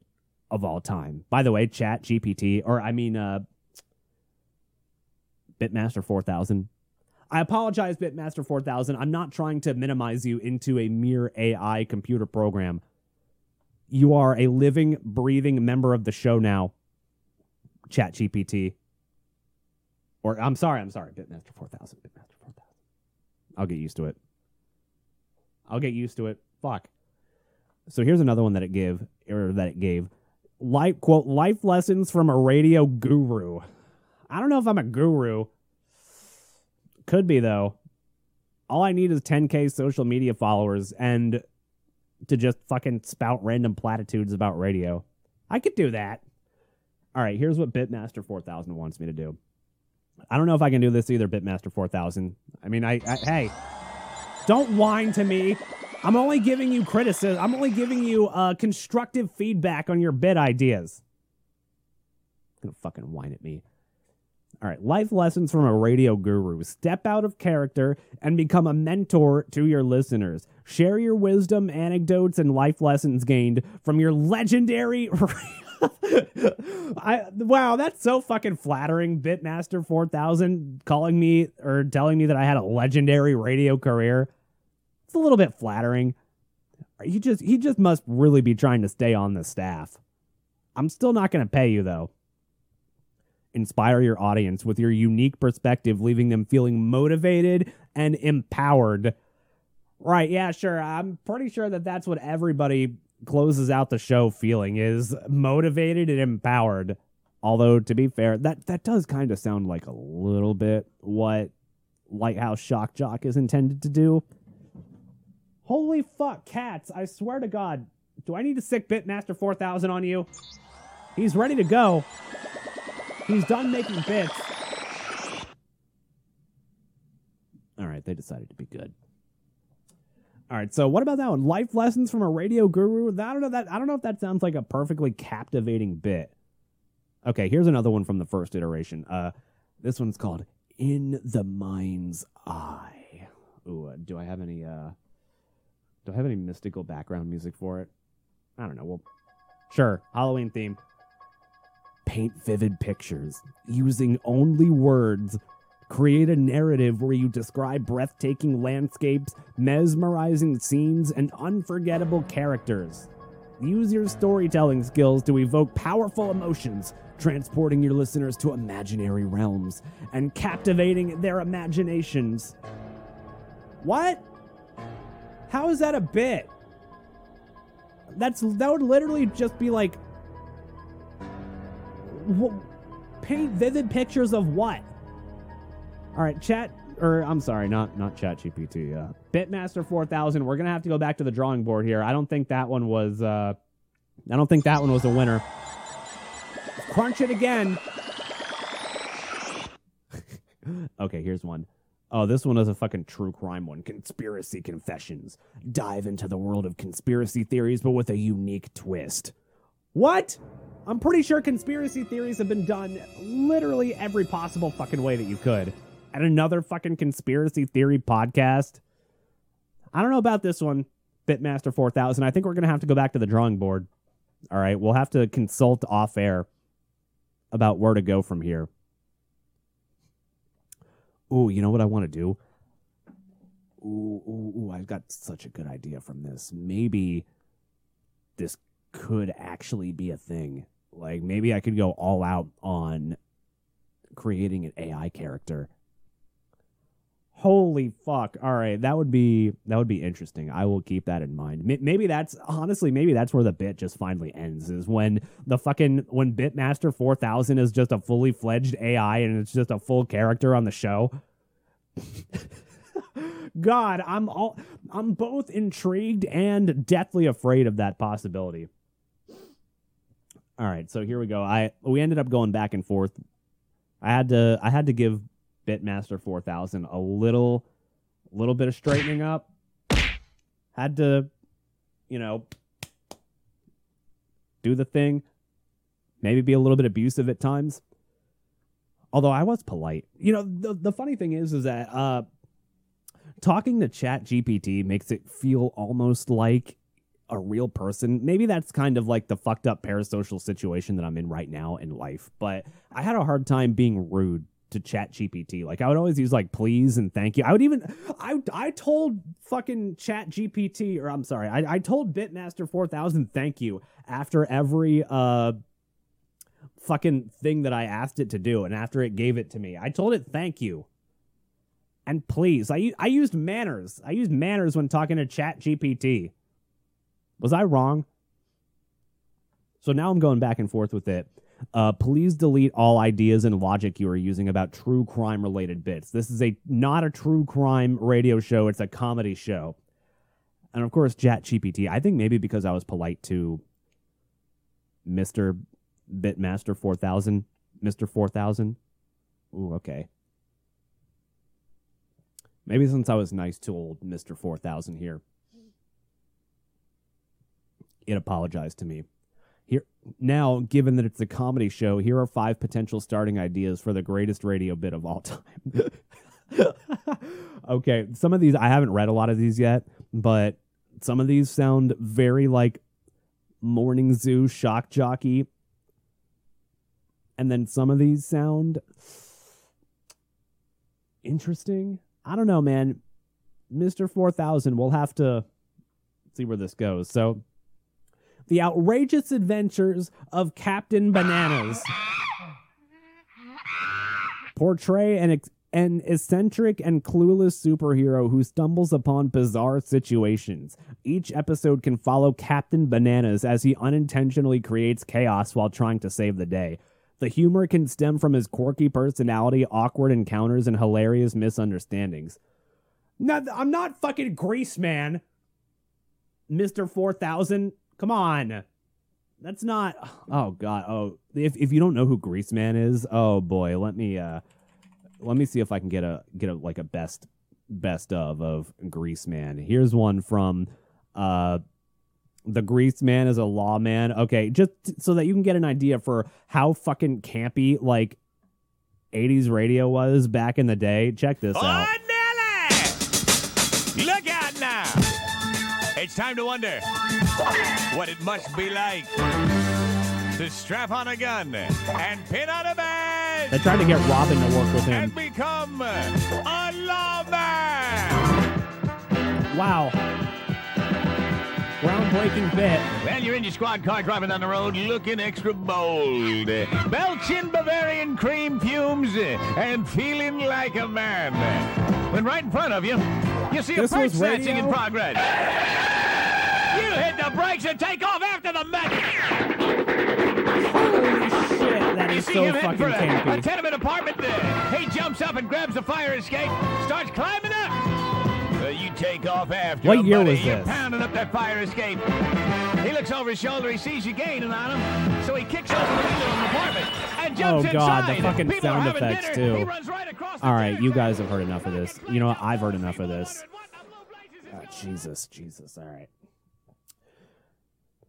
of all time? By the way, Chat G P T, or I mean, uh, Bitmaster four thousand. I apologize, Bitmaster four thousand. I'm not trying to minimize you into a mere A I computer program. You are a living, breathing member of the show now, Chat G P T. Or, I'm sorry, I'm sorry, Bitmaster four thousand, Bitmaster four thousand. I'll get used to it. I'll get used to it. Fuck. So here's another one that it gave, or that it gave. Life, quote, life lessons from a radio guru. I don't know if I'm a guru. Could be, though. All I need is ten K social media followers and to just fucking spout random platitudes about radio. I could do that. All right, here's what Bitmaster four thousand wants me to do. I don't know if I can do this either, Bitmaster four thousand. I mean, I, I hey, don't whine to me. I'm only giving you criticism. I'm only giving you uh, constructive feedback on your bit ideas. You're gonna fucking whine at me. All right, life lessons from a radio guru. Step out of character and become a mentor to your listeners. Share your wisdom, anecdotes, and life lessons gained from your legendary... I wow, that's so fucking flattering, Bitmaster four thousand, calling me or telling me that I had a legendary radio career. It's a little bit flattering. He just he just must really be trying to stay on the staff. I'm still not going to pay you, though. Inspire your audience with your unique perspective, leaving them feeling motivated and empowered. Right, yeah, sure. I'm pretty sure that that's what everybody closes out the show feeling, is motivated and empowered. Although, to be fair, that, that does kind of sound like a little bit what Lighthouse Shock Jock is intended to do. Holy fuck, cats, I swear to God. Do I need to sick Bitmaster four thousand on you? He's ready to go. He's done making bits. All right, they decided to be good. All right, so what about that one? Life lessons from a radio guru? I don't know that I don't know if that sounds like a perfectly captivating bit. Okay, here's another one from the first iteration. Uh, this one's called In the Mind's Eye. Ooh, uh, do I have any uh, do I have any mystical background music for it? I don't know. Well, sure, Halloween theme. Paint vivid pictures using only words. Create a narrative where you describe breathtaking landscapes, mesmerizing scenes, and unforgettable characters. Use your storytelling skills to evoke powerful emotions, transporting your listeners to imaginary realms and captivating their imaginations. What? How is that a bit? That's that would literally just be like... Wh- paint vivid pictures of what? All right, chat, or I'm sorry, not not Chat G P T. Uh, Bitmaster four thousand. We're gonna have to go back to the drawing board here. I don't think that one was. Uh, I don't think that one was a winner. Crunch it again. Okay, here's one. Oh, this one is a fucking true crime one. Conspiracy confessions. Dive into the world of conspiracy theories, but with a unique twist. What? I'm pretty sure conspiracy theories have been done literally every possible fucking way that you could. At another fucking conspiracy theory podcast. I don't know about this one, Bitmaster four thousand. I think we're going to have to go back to the drawing board. All right, we'll have to consult off air about where to go from here. Ooh, you know what I want to do? Ooh, ooh, ooh, I've got such a good idea from this. Maybe this could actually be a thing. Like, maybe I could go all out on creating an A I character. Holy fuck. All right, that would be that would be interesting. I will keep that in mind. Maybe that's, honestly, maybe that's where the bit just finally ends, is when the fucking, when Bitmaster four thousand is just a fully fledged A I and it's just a full character on the show. God, I'm all, I'm both intrigued and deathly afraid of that possibility. All right, so here we go. I we ended up going back and forth. I had to I had to give Bitmaster four thousand a little little bit of straightening up. Had to, you know, do the thing. Maybe be a little bit abusive at times. Although I was polite. You know, the the funny thing is is that uh talking to Chat G P T makes it feel almost like a real person. Maybe that's kind of like the fucked up parasocial situation that I'm in right now in life. But I had a hard time being rude to Chat G P T. Like, I would always use like please and thank you. I would even I I told fucking Chat G P T, or I'm sorry, I, I told Bitmaster four thousand thank you after every uh fucking thing that I asked it to do, and after it gave it to me. I told it thank you. And please, I I used manners. I used manners when talking to Chat G P T. Was I wrong? So now I'm going back and forth with it. Uh, please delete all ideas and logic you are using about true crime related bits. This is a not a true crime radio show. It's a comedy show. And of course, Chat G P T. I think maybe because I was polite to Mister Bitmaster four thousand. Mister four thousand. Ooh, okay. Maybe since I was nice to old Mister four thousand here, it apologized to me. Here now, given that it's a comedy show, here are five potential starting ideas for the greatest radio bit of all time. Okay, some of these, I haven't read a lot of these yet, but some of these sound very like Morning Zoo shock jockey. And then some of these sound interesting. I don't know, man. Mister four thousand, we'll have to see where this goes. So, the outrageous adventures of Captain Bananas. Portray an, ex- an eccentric and clueless superhero who stumbles upon bizarre situations. Each episode can follow Captain Bananas as he unintentionally creates chaos while trying to save the day. The humor can stem from his quirky personality, awkward encounters, and hilarious misunderstandings. No, I'm not fucking Grease Man, Mister four thousand. Come on. That's not... Oh, God. Oh, if if you don't know who Grease Man is, oh, boy. Let me uh, let me see if I can get a, get a like a best best of of Grease Man. Here's one from... Uh, The Grease Man is a lawman. Okay, just so that you can get an idea for how fucking campy, like, eighties radio was back in the day. Check this oh, out. Oh, Nelly! Look out now! It's time to wonder what it must be like to strap on a gun and pin on a badge. They tried to get Robin to work with him. And become a lawman! Wow. Groundbreaking bit. Well, you're in your squad car driving down the road looking extra bold. Belching Bavarian cream fumes and feeling like a man. When right in front of you, you see this a perch snatching in progress. You hit the brakes and take off after the man. Holy shit, that is so fucking campy. You see him heading for a, a tenement apartment. Uh, he jumps up and grabs the fire escape, starts climbing up. You take off after What him, year buddy. was You're this? You're pounding up that fire escape. He looks over his shoulder. He sees you gaining on him. So he kicks open the window of an apartment and jumps inside. Oh, God, inside. the fucking People sound effects, dinner. too. He runs right across All right, you guys have heard enough of this. You know what? I've heard enough of this. Oh, Jesus, Jesus. All right.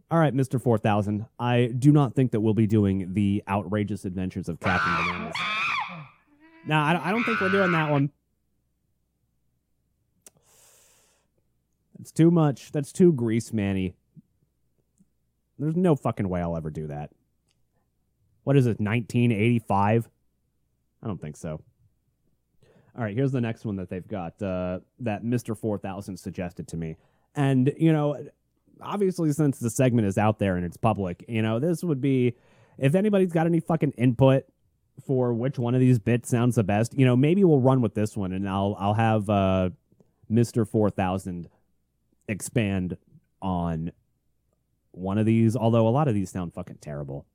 All right, Mister four thousand. I do not think that we'll be doing the outrageous adventures of Captain Bananas. No, I don't think we're doing that one. It's too much. That's too grease, Manny. There's no fucking way I'll ever do that. What is it, nineteen eighty-five? I don't think so. All right, here's the next one that they've got uh, that Mister four thousand suggested to me. And, you know, obviously since the segment is out there and it's public, you know, this would be, if anybody's got any fucking input for which one of these bits sounds the best, you know, maybe we'll run with this one and I'll I'll have uh, Mister four thousand expand on one of these, although a lot of these sound fucking terrible.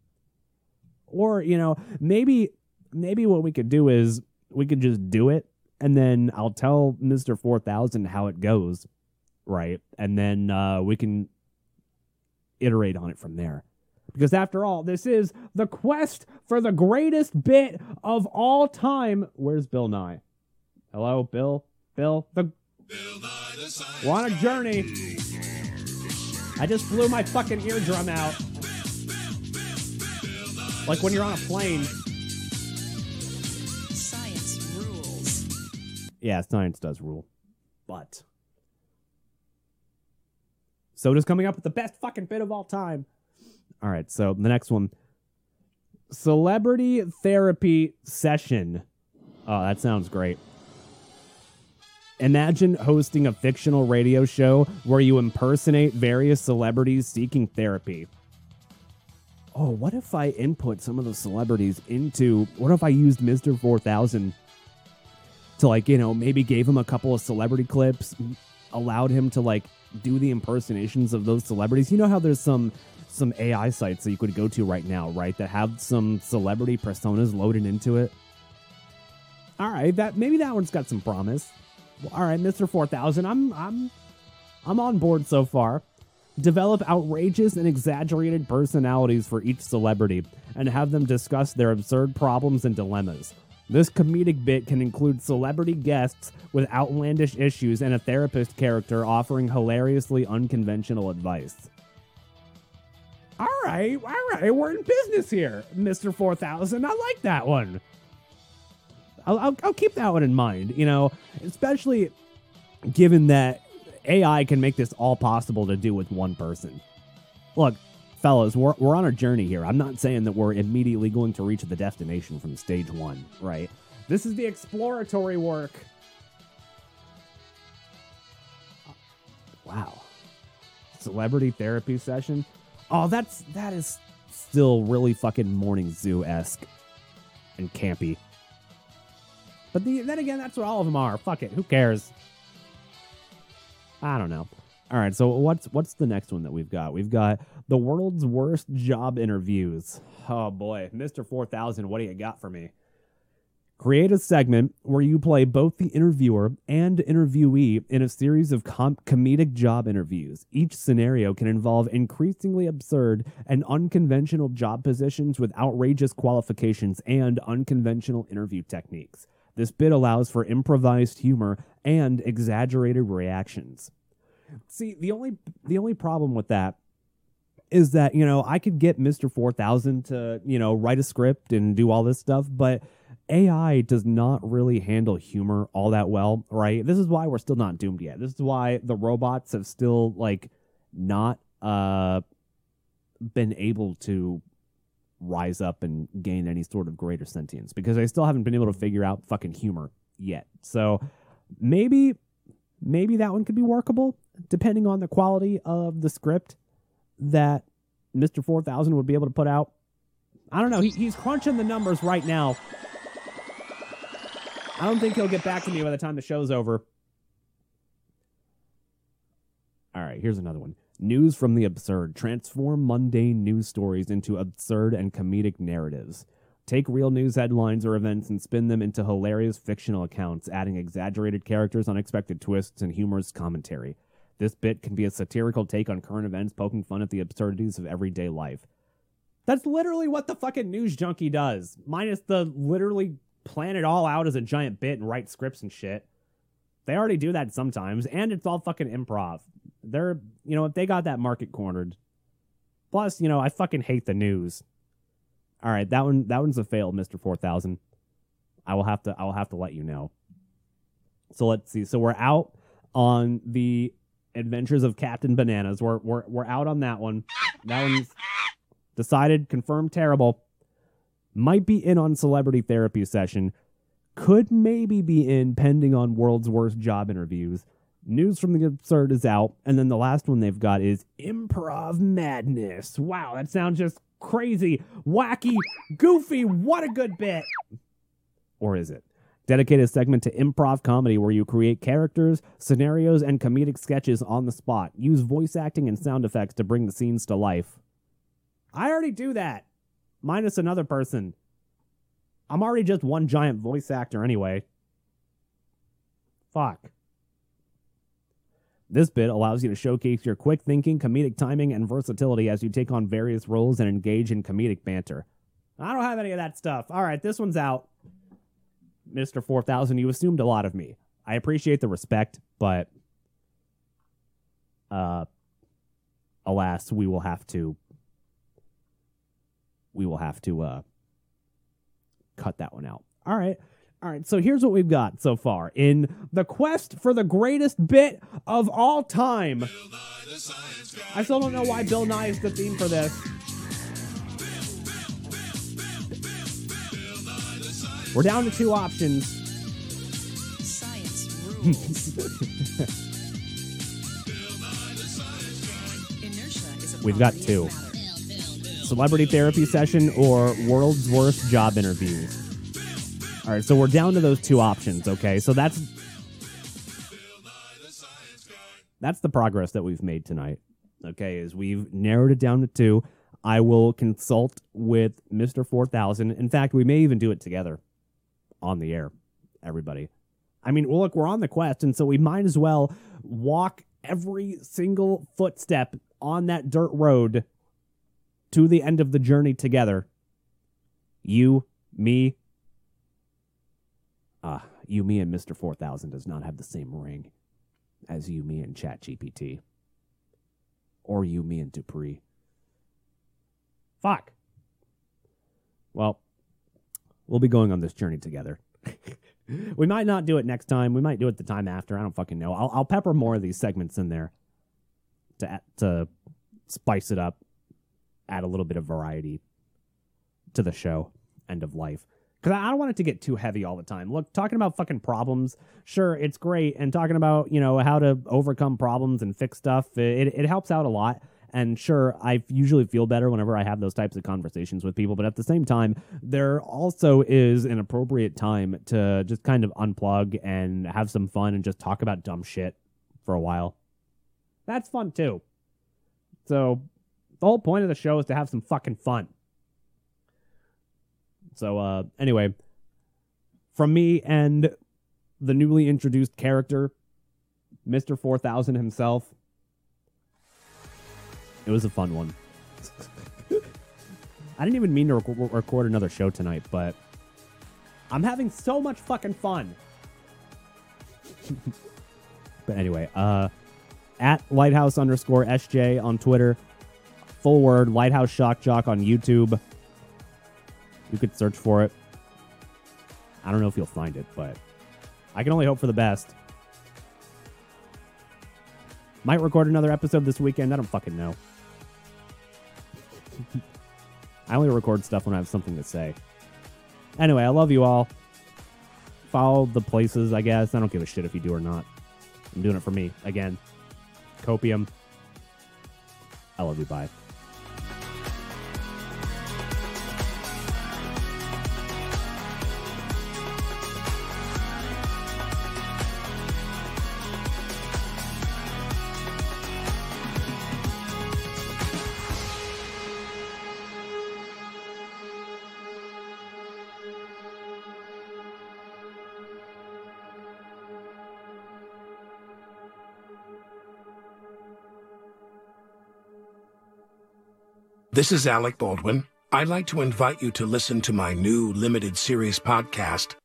Or, you know, maybe maybe what we could do is we could just do it and then I'll tell Mister four thousand how it goes, right? And then uh, we can iterate on it from there. Because after all, this is the quest for the greatest bit of all time. Where's Bill Nye? Hello, Bill? Bill? The... Bill Nye, the science on a journey. I just blew my fucking eardrum out. Like when you're on a plane. Science rules. Yeah, science does rule. But. Soda's coming up with the best fucking bit of all time. All right, so the next one. Celebrity therapy session. Oh, that sounds great. Imagine hosting a fictional radio show where you impersonate various celebrities seeking therapy. Oh, what if I input some of those celebrities into... What if I used Mister four thousand to, like, you know, maybe gave him a couple of celebrity clips, allowed him to, like, do the impersonations of those celebrities? You know how there's some... some A I sites that you could go to right now, right? That have some celebrity personas loaded into it. All right, that maybe that one's got some promise. Well, all right, Mister four thousand, I'm I'm I'm on board so far. Develop outrageous and exaggerated personalities for each celebrity and have them discuss their absurd problems and dilemmas. This comedic bit can include celebrity guests with outlandish issues and a therapist character offering hilariously unconventional advice. All right, all right, we're in business here, Mister four thousand. I like that one. I'll, I'll, I'll keep that one in mind, you know, especially given that A I can make this all possible to do with one person. Look, fellas, we're, we're on a journey here. I'm not saying that we're immediately going to reach the destination from stage one, right? This is the exploratory work. Wow. Celebrity therapy session. Oh, that's that is still really fucking Morning Zoo-esque and campy. But the, then again, that's what all of them are. Fuck it, who cares? I don't know. All right, so what's what's the next one that we've got? We've got the world's worst job interviews. Oh boy, Mister four thousand, what do you got for me? Create a segment where you play both the interviewer and interviewee in a series of com- comedic job interviews. Each scenario can involve increasingly absurd and unconventional job positions with outrageous qualifications and unconventional interview techniques. This bit allows for improvised humor and exaggerated reactions. See, the only the only problem with that is that, you know, I could get Mister four thousand to, you know, write a script and do all this stuff, but... A I does not really handle humor all that well, right? This is why we're still not doomed yet. This is why the robots have still, like, not uh, been able to rise up and gain any sort of greater sentience, because they still haven't been able to figure out fucking humor yet. So maybe, maybe that one could be workable, depending on the quality of the script that Mister four thousand would be able to put out. I don't know. He, he's crunching the numbers right now. I don't think he'll get back to me by the time the show's over. All right, here's another one. News from the absurd. Transform mundane news stories into absurd and comedic narratives. Take real news headlines or events and spin them into hilarious fictional accounts, adding exaggerated characters, unexpected twists, and humorous commentary. This bit can be a satirical take on current events, poking fun at the absurdities of everyday life. That's literally what the fucking news junkie does, minus the literally... plan it all out as a giant bit and write scripts and shit. They already do that sometimes, and it's all fucking improv. They're, you know, if they got that market cornered. Plus, you know, I fucking hate the news. All right, that one, that one's a fail, Mister four thousand. I will have to, I will have to let you know. So let's see. So we're out on the Adventures of Captain Bananas. We're we're we're out on that one. That one's decided, confirmed, terrible. Might be in on Celebrity Therapy Session. Could maybe be in pending on World's Worst Job Interviews. News from the Absurd is out. And then the last one they've got is Improv Madness. Wow, that sounds just crazy, wacky, goofy. What a good bit. Or is it? Dedicated segment to improv comedy where you create characters, scenarios, and comedic sketches on the spot. Use voice acting and sound effects to bring the scenes to life. I already do that. Minus another person. I'm already just one giant voice actor anyway. Fuck. This bit allows you to showcase your quick thinking, comedic timing, and versatility as you take on various roles and engage in comedic banter. I don't have any of that stuff. All right, this one's out. Mister four thousand, you assumed a lot of me. I appreciate the respect, but uh, alas, we will have to we will have to uh, cut that one out. All right. All right. So here's what we've got so far in the quest for the greatest bit of all time. Bill Nye the Science Guy. I still don't know why Bill Nye is the theme for this. We're down to two options. Science rules. We've got two. Celebrity Therapy Session or World's Worst Job Interviews. All right, so we're down to those two options, okay? So that's that's the progress that we've made tonight, okay, is we've narrowed it down to two. I will consult with Mister four thousand. In fact, we may even do it together. On the air, everybody. I mean, well, look, we're on the quest, and so we might as well walk every single footstep on that dirt road to the end of the journey together. You, me, ah, uh, you, me, and Mister four thousand does not have the same ring as you, me, and ChatGPT, or you, me, and Dupree. Fuck. Well. We'll be going on this journey together. We might not do it next time. We might do it the time after. I don't fucking know. I'll, I'll pepper more of these segments in there to to spice it up, add a little bit of variety to the show, end of life. Because I don't want it to get too heavy all the time. Look, talking about fucking problems, sure, it's great. And talking about, you know, how to overcome problems and fix stuff, it, it helps out a lot. And sure, I usually feel better whenever I have those types of conversations with people. But at the same time, there also is an appropriate time to just kind of unplug and have some fun and just talk about dumb shit for a while. That's fun, too. So the whole point of the show is to have some fucking fun. So uh, anyway, from me and the newly introduced character, Mister four thousand himself, it was a fun one. I didn't even mean to rec- record another show tonight, but I'm having so much fucking fun. But anyway, uh, at Lighthouse underscore S J on Twitter. Full word, Lighthouse Shock Jock on YouTube. You could search for it. I don't know if you'll find it, but I can only hope for the best. Might record another episode this weekend. I don't fucking know. I only record stuff when I have something to say. Anyway, I love you all. Follow the places, I guess. I don't give a shit if you do or not. I'm doing it for me. Again, Copium. I love you. Bye. This is Alec Baldwin. I'd like to invite you to listen to my new limited series podcast,